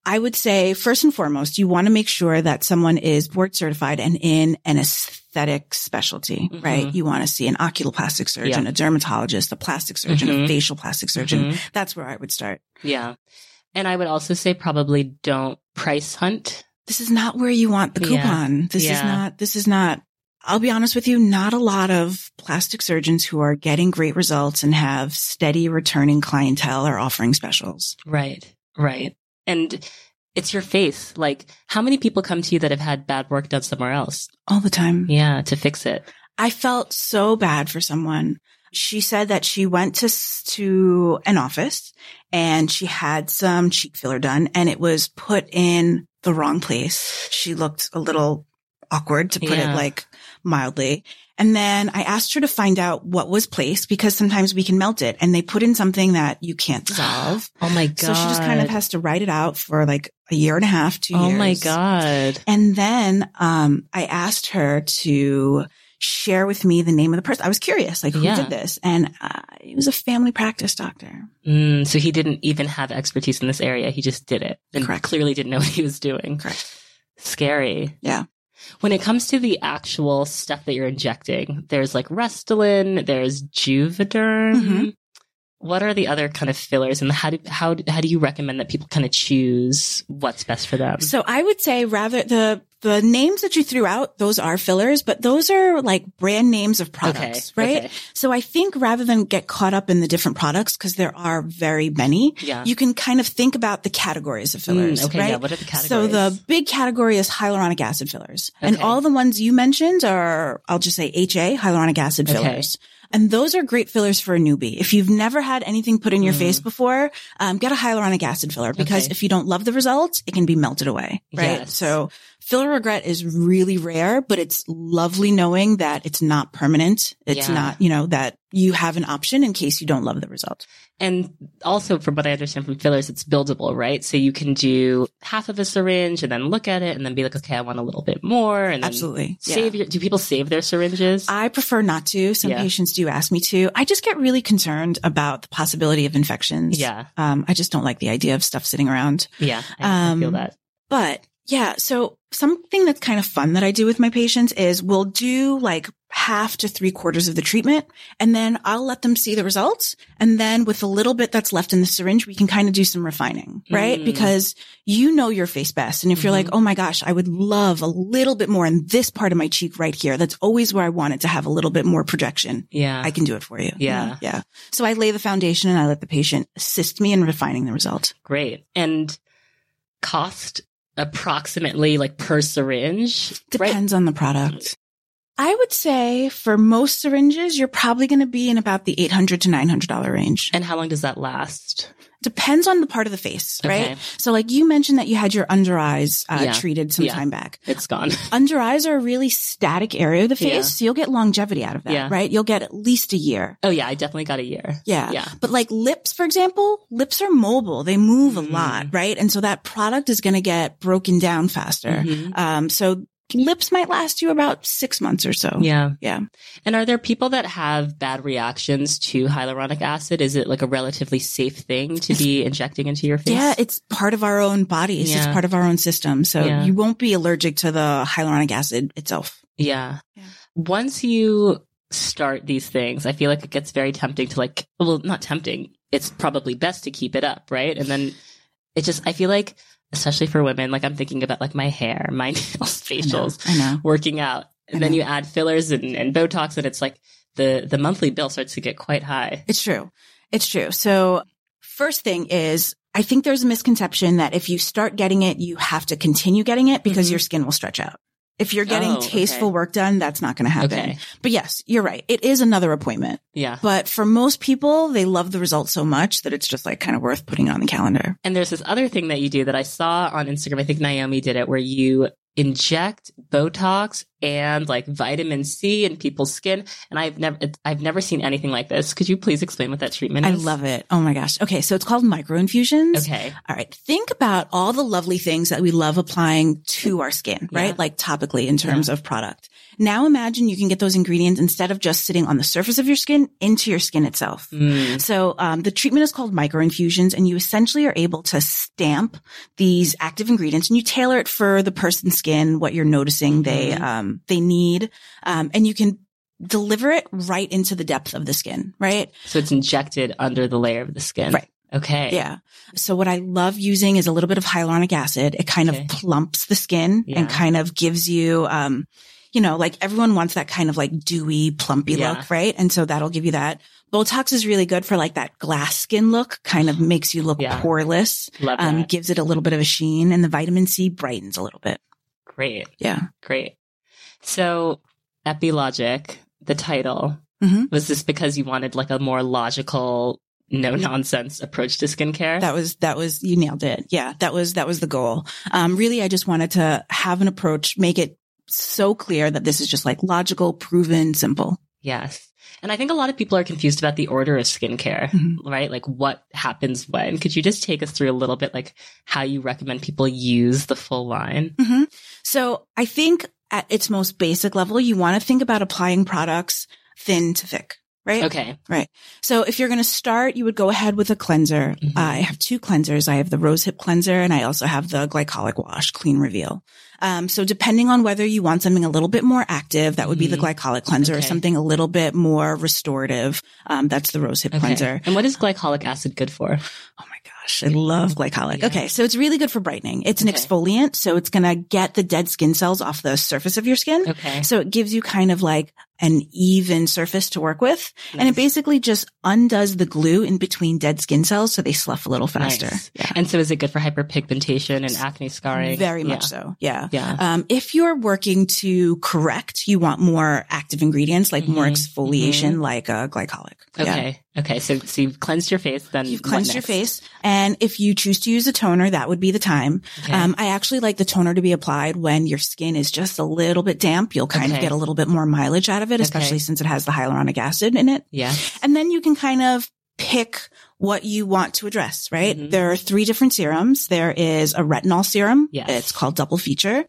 I would say, first and foremost, you want to make sure that someone is board certified and in an aesthetic specialty, right? You want to see an oculoplastic surgeon, a dermatologist, a plastic surgeon, a facial plastic surgeon. That's where I would start. Yeah. And I would also say probably don't price hunt. This is not where you want the coupon. This is not, I'll be honest with you, not a lot of plastic surgeons who are getting great results and have steady returning clientele are offering specials. Right. And it's your face. Like, how many people come to you that have had bad work done somewhere else? All the time. Yeah, to fix it. I felt so bad for someone. She said that she went to an office and she had some cheek filler done and it was put in the wrong place. She looked a little awkward, to put it like mildly. And then I asked her to find out what was placed because sometimes we can melt it and they put in something that you can't solve. Oh my God. So she just kind of has to write it out for like a year and a half, 2 years. Oh my God. And then, I asked her to share with me the name of the person. I was curious, like who did this? And it was a family practice doctor. So he didn't even have expertise in this area. He just did it and clearly didn't know what he was doing. Correct. Scary. Yeah. When it comes to the actual stuff that you're injecting, there's like Restylane, there's Juvederm. What are the other kind of fillers and how do you recommend that people kind of choose what's best for them? So I would say rather the The names that you threw out, those are fillers, but those are like brand names of products, right? Okay. So I think rather than get caught up in the different products, because there are very many, you can kind of think about the categories of fillers, right? Yeah, what are the categories? So the big category is hyaluronic acid fillers. Okay. And all the ones you mentioned are, I'll just say HA, hyaluronic acid fillers. Okay. And those are great fillers for a newbie. If you've never had anything put in your face before, get a hyaluronic acid filler because if you don't love the results, it can be melted away, right? Yes. So filler regret is really rare, but it's lovely knowing that it's not permanent. It's not, you know, that you have an option in case you don't love the result. And also from what I understand from fillers, it's buildable, right? So you can do half of a syringe and then look at it and then be like, okay, I want a little bit more. And absolutely. Save do people save their syringes? I prefer not to. Some patients do ask me to. I just get really concerned about the possibility of infections. Yeah. I just don't like the idea of stuff sitting around. Yeah. I feel that. But yeah, so something that's kind of fun that I do with my patients is we'll do like half to 3/4 of the treatment, and then I'll let them see the results. And then with a little bit that's left in the syringe, we can kind of do some refining, right? Because you know your face best. And if you're like, oh my gosh, I would love a little bit more in this part of my cheek right here. That's always where I wanted to have a little bit more projection. Yeah. I can do it for you. Yeah. You know? Yeah. So I lay the foundation and I let the patient assist me in refining the result. Great. And cost approximately like per syringe? Depends on the product. I would say for most syringes, you're probably going to be in about the $800 to $900 range. And how long does that last? Depends on the part of the face, right? So like you mentioned that you had your under eyes treated some time back. It's gone. Under eyes are a really static area of the face, so you'll get longevity out of that, right? You'll get at least a year. Oh yeah, I definitely got a year. Yeah. But like lips, for example, lips are mobile. They move a lot, right? And so that product is going to get broken down faster. So lips might last you about 6 months or so. Yeah. Yeah. And are there people that have bad reactions to hyaluronic acid? Is it like a relatively safe thing to be injecting into your face? Yeah. It's part of our own bodies. Yeah. It's part of our own system. So you won't be allergic to the hyaluronic acid itself. Yeah. Once you start these things, I feel like it gets very tempting to like, well, not tempting. It's probably best to keep it up. Right. And then it just, I feel like, especially for women, like I'm thinking about like my hair, my nails, facials, I know. Working out. And then you add fillers and Botox and it's like the monthly bill starts to get quite high. It's true. It's true. So first thing is I think there's a misconception that if you start getting it, you have to continue getting it because your skin will stretch out. If you're getting tasteful work done, that's not going to happen. Okay. But yes, you're right. It is another appointment. Yeah. But for most people, they love the results so much that it's just like kind of worth putting it on the calendar. And there's this other thing that you do that I saw on Instagram. I think Naomi did it where you inject Botox and like vitamin C in people's skin. And I've never seen anything like this. Could you please explain what that treatment is? I love it. Oh my gosh. Okay. So it's called microinfusions. Okay. All right. Think about all the lovely things that we love applying to our skin, right? Yeah. Like topically in terms of product. Now imagine you can get those ingredients instead of just sitting on the surface of your skin into your skin itself. So the treatment is called microinfusions, and you essentially are able to stamp these active ingredients and you tailor it for the person's skin, what you're noticing they need. And you can deliver it right into the depth of the skin, right? So it's injected under the layer of the skin. Right. Okay. Yeah. So what I love using is a little bit of hyaluronic acid. It kind of plumps the skin and kind of gives you, you know, like everyone wants that kind of like dewy, plumpy look, right? And so that'll give you that. Botox is really good for like that glass skin look, kind of makes you look poreless, gives it a little bit of a sheen, and the vitamin C brightens a little bit. Great. Yeah. Great. So EpiLogic, the title, was this because you wanted like a more logical, no nonsense approach to skincare? That was, you nailed it. Yeah. That was the goal. Really, I just wanted to have an approach, make it so clear that this is just like logical, proven, simple. Yes. And I think a lot of people are confused about the order of skincare, right? Like what happens when. Could you just take us through a little bit like how you recommend people use the full line? So I think at its most basic level, you want to think about applying products thin to thick. right? Okay. Right. So if you're going to start, you would go ahead with a cleanser. Mm-hmm. I have two cleansers. I have the rosehip cleanser and I also have the glycolic wash, Clean Reveal. So depending on whether you want something a little bit more active, that would be the glycolic cleanser, or something a little bit more restorative. That's the rosehip cleanser. And what is glycolic acid good for? Oh my gosh. I love glycolic. Yeah. Okay. So it's really good for brightening. It's an exfoliant. So it's going to get the dead skin cells off the surface of your skin. Okay. So it gives you kind of like an even surface to work with. Nice. And it basically just undoes the glue in between dead skin cells so they slough a little faster. Nice. Yeah. And so is it good for hyperpigmentation and acne scarring? Very much so. Yeah. If you're working to correct, you want more active ingredients, like more exfoliation, like glycolic. Okay. Yeah. Okay. So you've cleansed your face, then you've cleansed your face. And if you choose to use a toner, that would be the time. Okay. I actually like the toner to be applied when your skin is just a little bit damp. You'll kind of get a little bit more mileage out of it, especially since it has the hyaluronic acid in it. Yeah. And then you can kind of pick what you want to address, right? Mm-hmm. There are three different serums. There is a retinol serum. Yes. It's called Double Feature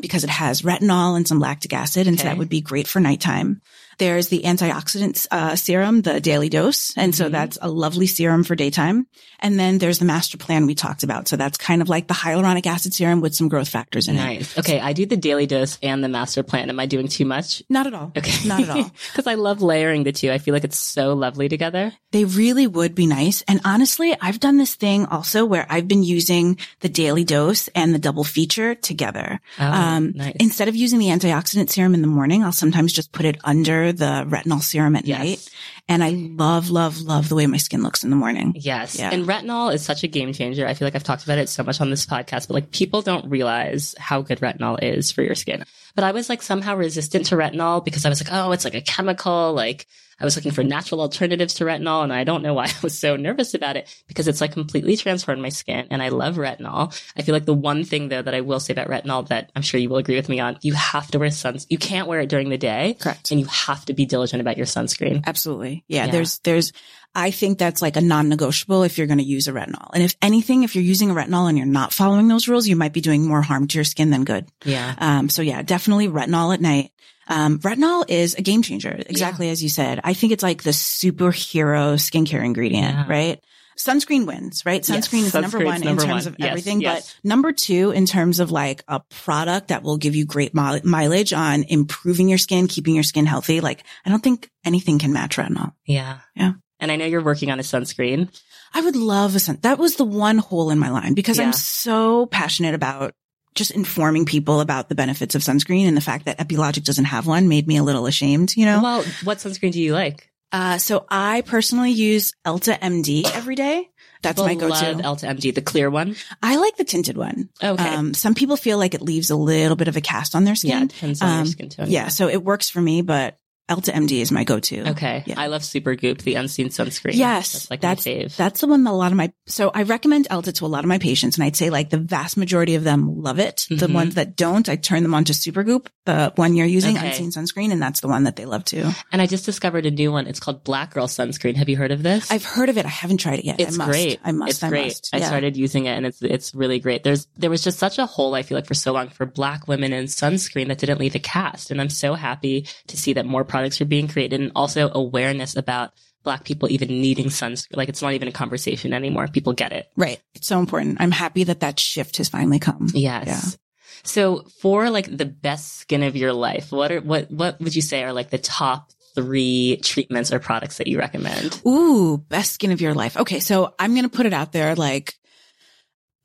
because it has retinol and some lactic acid. And so that would be great for nighttime. There's the antioxidant serum, the Daily Dose. And so that's a lovely serum for daytime. And then there's the Master Plan we talked about. So that's kind of like the hyaluronic acid serum with some growth factors in it. Nice. Okay. I do the Daily Dose and the Master Plan. Am I doing too much? Not at all. Okay. Not at all. Because I love layering the two. I feel like it's so lovely together. They really would be nice. And honestly, I've done this thing also where I've been using the Daily Dose and the Double Feature together. Oh, nice. Instead of using the antioxidant serum in the morning, I'll sometimes just put it under the retinol serum at night. And I love the way my skin looks in the morning. Yes. Yeah. And retinol is such a game changer. I feel like I've talked about it so much on this podcast, but like people don't realize how good retinol is for your skin. But I was like somehow resistant to retinol because I was like, oh, it's like a chemical. Like I was looking for natural alternatives to retinol. And I don't know why I was so nervous about it because it's like completely transformed my skin. And I love retinol. I feel like the one thing though that I will say about retinol that I'm sure you will agree with me on, you have to wear sunscreen. You can't wear it during the day. Correct. And you have to be diligent about your sunscreen. Absolutely. Yeah. There's, I think that's like a non-negotiable if you're going to use a retinol. And if anything, if you're using a retinol and you're not following those rules, you might be doing more harm to your skin than good. Yeah. So yeah, definitely retinol at night. Retinol is a game changer. Exactly as you said. I think it's like the superhero skincare ingredient, right? Sunscreen wins, right? Sunscreen is number one in terms of everything, but number two in terms of like a product that will give you great mileage on improving your skin, keeping your skin healthy. Like I don't think anything can match retinol. Yeah. Yeah. And I know you're working on a sunscreen. I would love a sunscreen. That was the one hole in my line because I'm so passionate about just informing people about the benefits of sunscreen, and the fact that EpiLogic doesn't have one made me a little ashamed, you know? Well, what sunscreen do you like? So I personally use Elta MD every day. That's my go-to. I love Elta MD, the clear one. I like the tinted one. Okay. Some people feel like it leaves a little bit of a cast on their skin. Yeah, it depends on your skin tone. Yeah, so it works for me, but Elta MD is my go-to. Okay. Yeah. I love Supergoop, the unseen sunscreen. Yes. That's like my fave. That's the one that so I recommend Elta to a lot of my patients, and I'd say like the vast majority of them love it. Mm-hmm. The ones that don't, I turn them on to Supergoop, the one you're using, unseen sunscreen, and that's the one that they love too. And I just discovered a new one. It's called Black Girl Sunscreen. Have you heard of this? I've heard of it. I haven't tried it yet. It's great. I must. Yeah. I started using it and it's really great. There was just such a hole, I feel like, for so long for Black women in sunscreen that didn't leave a cast. And I'm so happy to see that more products are being created, and also awareness about Black people even needing sunscreen. Like it's not even a conversation anymore. People get it. Right. It's so important. I'm happy that shift has finally come. Yes. Yeah. So for like the best skin of your life, what would you say are like the top three treatments or products that you recommend? Ooh, best skin of your life. Okay. So I'm going to put it out there. Like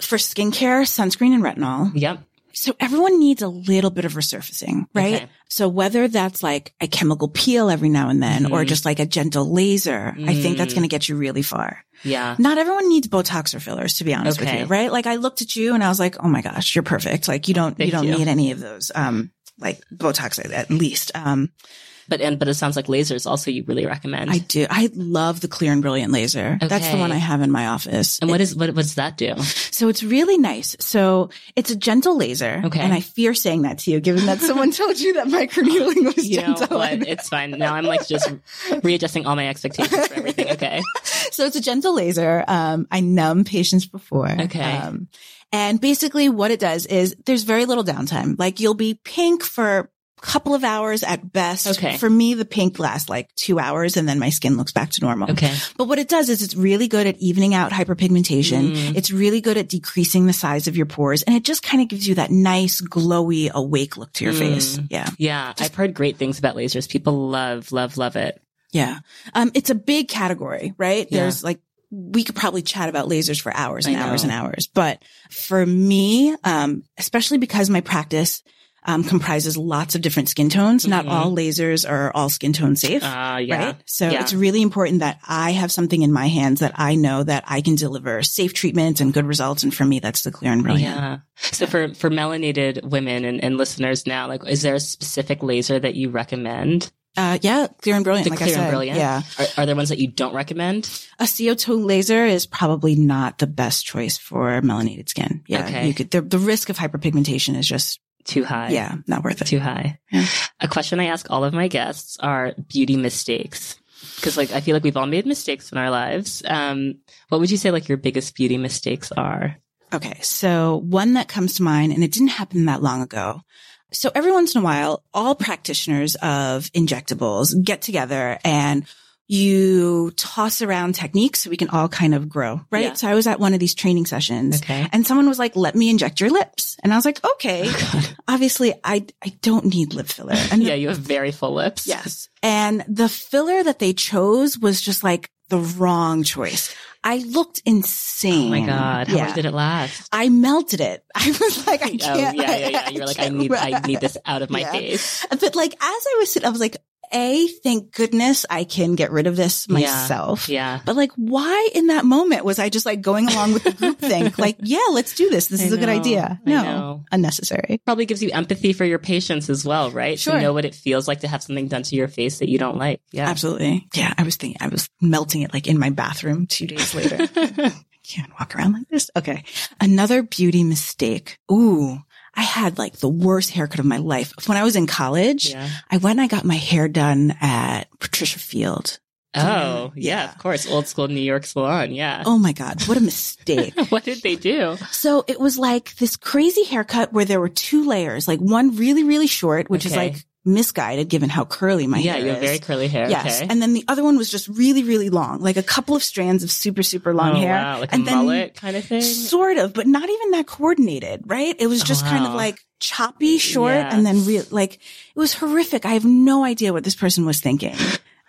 for skincare, sunscreen and retinol. Yep. So everyone needs a little bit of resurfacing, right? Okay. So whether that's like a chemical peel every now and then or just like a gentle laser, I think that's going to get you really far. Yeah. Not everyone needs Botox or fillers, to be honest with you, right? Like I looked at you and I was like, oh my gosh, you're perfect. Like you don't need any of those, like Botox at least. But it sounds like lasers also you really recommend. I do. I love the Clear and Brilliant laser. Okay. That's the one I have in my office. And what does that do? So it's really nice. So it's a gentle laser. Okay. And I fear saying that to you, given that someone told you that microneedling was gentle. You know what? It's fine. Now I'm like just readjusting all my expectations for everything. Okay. So it's a gentle laser. I numb patients before. Okay. And basically what it does is there's very little downtime. Like you'll be pink for couple of hours at best. Okay. For me, the pink lasts like 2 hours and then my skin looks back to normal. Okay. But what it does is it's really good at evening out hyperpigmentation. It's really good at decreasing the size of your pores. And it just kind of gives you that nice, glowy, awake look to your face. Yeah. Yeah. I've heard great things about lasers. People love it. Yeah. It's a big category, right? Yeah. There's like, we could probably chat about lasers for hours and hours and hours. But for me, especially because my practice comprises lots of different skin tones. Not all lasers are all skin tone safe. Right? So it's really important that I have something in my hands that I know that I can deliver safe treatments and good results. And for me, that's the Clear and Brilliant. Yeah. So for melanated women and listeners now, like, is there a specific laser that you recommend? Yeah, Clear and Brilliant. Like I said, Clear and Brilliant. Yeah. Are there ones that you don't recommend? A CO2 laser is probably not the best choice for melanated skin. Yeah. Okay. You could, the risk of hyperpigmentation is just too high. Yeah. Not worth it. Too high. Yeah. A question I ask all of my guests are beauty mistakes. Cause like, I feel like we've all made mistakes in our lives. What would you say like your biggest beauty mistakes are? Okay. So one that comes to mind, and it didn't happen that long ago. So every once in a while, all practitioners of injectables get together and you toss around techniques so we can all kind of grow, right? Yeah. So I was at one of these training sessions and someone was like, let me inject your lips. And I was like, okay, obviously I don't need lip filler. And yeah, you have very full lips. Yes. And the filler that they chose was just like the wrong choice. I looked insane. Oh my God. How much did it last? I melted it. I was like, I can't. Yeah. You're like, I need this out of my face. But like, as I was sitting, I was like, thank goodness I can get rid of this myself. Yeah. But like, why in that moment was I just like going along with the group think? Like, yeah, let's do this. This is a good idea. No, unnecessary. Probably gives you empathy for your patients as well, right? Sure. To know what it feels like to have something done to your face that you don't like. Yeah, absolutely. Yeah. I was melting it like in my bathroom 2 days later. I can't walk around like this. Okay. Another beauty mistake. Ooh. I had like the worst haircut of my life. When I was in college, I went and I got my hair done at Patricia Field. Oh, yeah, of course. Old school New York salon. Yeah. Oh my God. What a mistake. What did they do? So it was like this crazy haircut where there were two layers, like one really, really short, which is like misguided given how curly my hair is. Yeah, you have very curly hair. Yes. Okay. And then the other one was just really, really long, like a couple of strands of super, super long hair. Wow, like and a mullet kind of thing? Sort of, but not even that coordinated, right? It was just kind of like choppy, short, and then like, it was horrific. I have no idea what this person was thinking.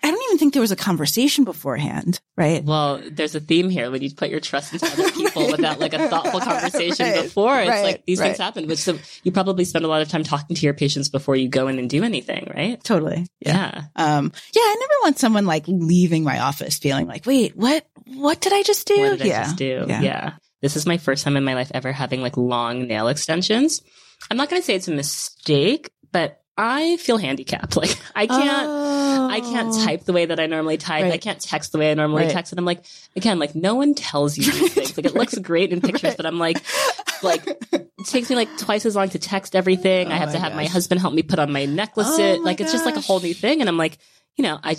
I don't even think there was a conversation beforehand, right? Well, there's a theme here when you put your trust into other people without like a thoughtful conversation before. It's like these things happen. Which so you probably spend a lot of time talking to your patients before you go in and do anything, right? Totally. Yeah. Yeah, I never want someone like leaving my office feeling like, wait, what did I just do? What did I just do? Yeah. This is my first time in my life ever having like long nail extensions. I'm not going to say it's a mistake, but I feel handicapped. Like I can't type the way that I normally type. I can't text the way I normally text. And I'm like, again, like no one tells you these things. Like it looks great in pictures, but I'm like it takes me like twice as long to text everything. I have to have my husband help me put on my necklaces. It's just like a whole new thing. And I'm like, you know, I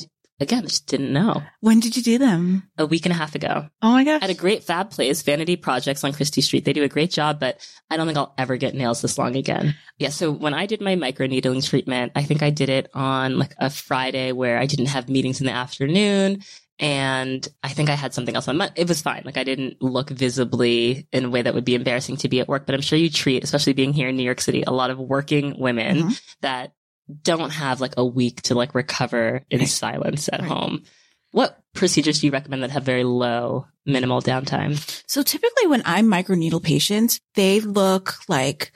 just didn't know. When did you do them? A week and a half ago. Oh my gosh. At a great fab place, Vanity Projects on Christie Street. They do a great job, but I don't think I'll ever get nails this long again. Yeah. So when I did my microneedling treatment, I think I did it on like a Friday where I didn't have meetings in the afternoon. And I think I had something else on Monday. It was fine. Like I didn't look visibly in a way that would be embarrassing to be at work, but I'm sure you treat, especially being here in New York City, a lot of working women that don't have like a week to like recover in silence at home. What procedures do you recommend that have very low minimal downtime? So typically when I microneedle patients, they look like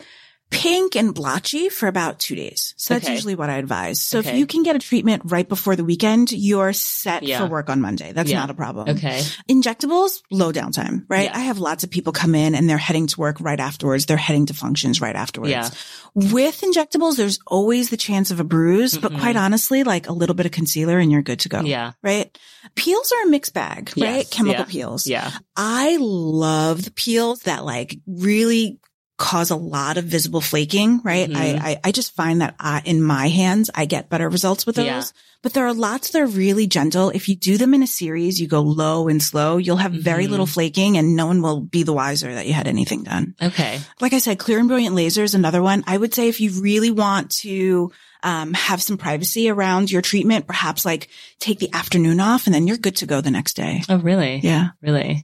pink and blotchy for about 2 days. So that's usually what I advise. So if you can get a treatment right before the weekend, you're set for work on Monday. That's not a problem. Okay. Injectables, low downtime, right? Yeah. I have lots of people come in and they're heading to work right afterwards. They're heading to functions right afterwards. Yeah. With injectables, there's always the chance of a bruise, but quite honestly, like a little bit of concealer and you're good to go. Yeah. Right? Peels are a mixed bag, right? Chemical peels. Yeah. I love the peels that like really cause a lot of visible flaking, right? I just find that in my hands, I get better results with those. Yeah. But there are lots that are really gentle. If you do them in a series, you go low and slow, you'll have very little flaking and no one will be the wiser that you had anything done. Okay. Like I said, Clear and Brilliant laser is another one. I would say if you really want to have some privacy around your treatment, perhaps like take the afternoon off and then you're good to go the next day. Oh, really? Yeah. Really?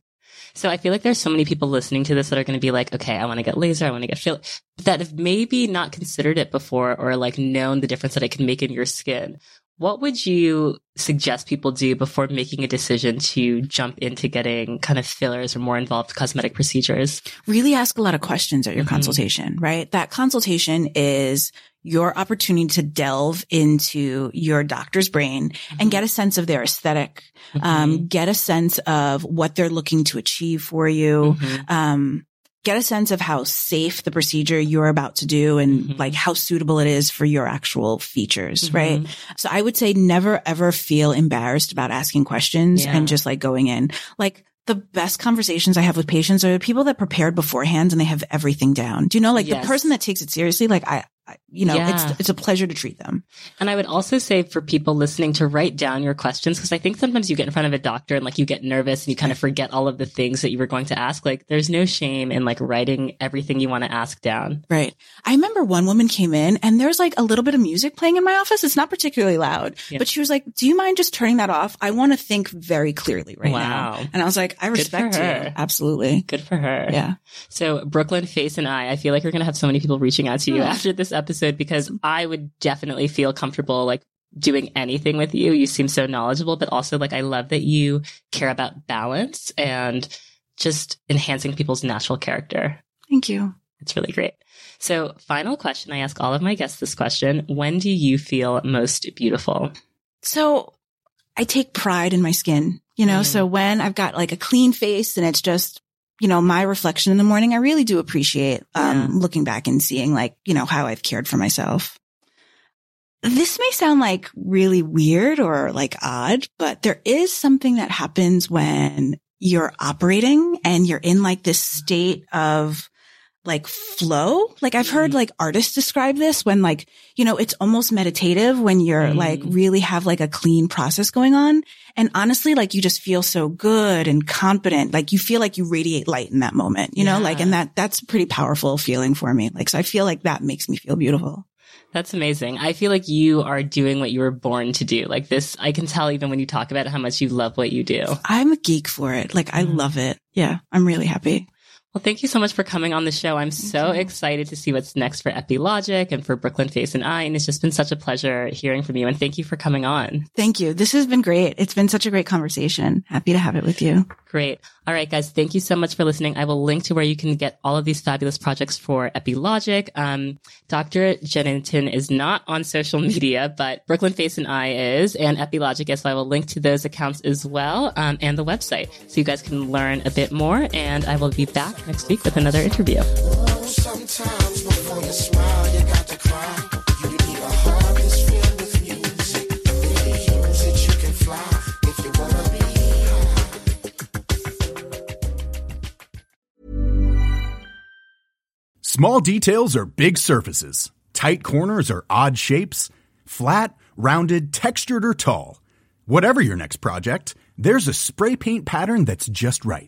So I feel like there's so many people listening to this that are going to be like, okay, I want to get laser. I want to get filler, that have maybe not considered it before or like known the difference that it can make in your skin. What would you suggest people do before making a decision to jump into getting kind of fillers or more involved cosmetic procedures? Really ask a lot of questions at your consultation, right? That consultation is your opportunity to delve into your doctor's brain and get a sense of their aesthetic, get a sense of what they're looking to achieve for you, get a sense of how safe the procedure you're about to do and like how suitable it is for your actual features, right? So I would say never ever feel embarrassed about asking questions and just like going in. Like the best conversations I have with patients are the people that prepared beforehand and they have everything down. Do you know, like the person that takes it seriously, like it's a pleasure to treat them. And I would also say for people listening to write down your questions, because I think sometimes you get in front of a doctor and like you get nervous and you kind of forget all of the things that you were going to ask. Like there's no shame in like writing everything you want to ask down. Right. I remember one woman came in and there's like a little bit of music playing in my office. It's not particularly loud, but she was like, do you mind just turning that off? I want to think very clearly right now. And I was like, I respect you. Absolutely. Good for her. Yeah. So Brooklyn Face and Eye, I feel like you're going to have so many people reaching out to you after this episode, because I would definitely feel comfortable like doing anything with you. You seem so knowledgeable, but also like I love that you care about balance and just enhancing people's natural character. Thank you. It's really great. So final question. I ask all of my guests this question. When do you feel most beautiful? So I take pride in my skin, you know, so when I've got like a clean face and it's just, you know, my reflection in the morning, I really do appreciate looking back and seeing like, you know, how I've cared for myself. This may sound like really weird or like odd, but there is something that happens when you're operating and you're in like this state of like flow. Like I've heard like artists describe this when like, you know, it's almost meditative when you're like really have like a clean process going on. And honestly, like you just feel so good and competent. Like you feel like you radiate light in that moment, you know, like, and that's a pretty powerful feeling for me. Like, so I feel like that makes me feel beautiful. That's amazing. I feel like you are doing what you were born to do. Like this, I can tell even when you talk about how much you love what you do. I'm a geek for it. Like I love it. Yeah. I'm really happy. Well, thank you so much for coming on the show. I'm so excited to see what's next for EpiLogic and for Brooklyn Face and Eye. And it's just been such a pleasure hearing from you. And thank you for coming on. Thank you. This has been great. It's been such a great conversation. Happy to have it with you. Great. All right, guys. Thank you so much for listening. I will link to where you can get all of these fabulous projects for EpiLogic. Dr. Janiton is not on social media, but Brooklyn Face and Eye is, and EpiLogic is. So I will link to those accounts as well, and the website. So you guys can learn a bit more. And I will be back next week with another interview. Sometimes before you smile, you got to cry. You need a heart that's filled with music. Really use it, you can fly if you want to be high. Small details are big surfaces. Tight corners are odd shapes. Flat, rounded, textured, or tall. Whatever your next project, there's a spray paint pattern that's just right.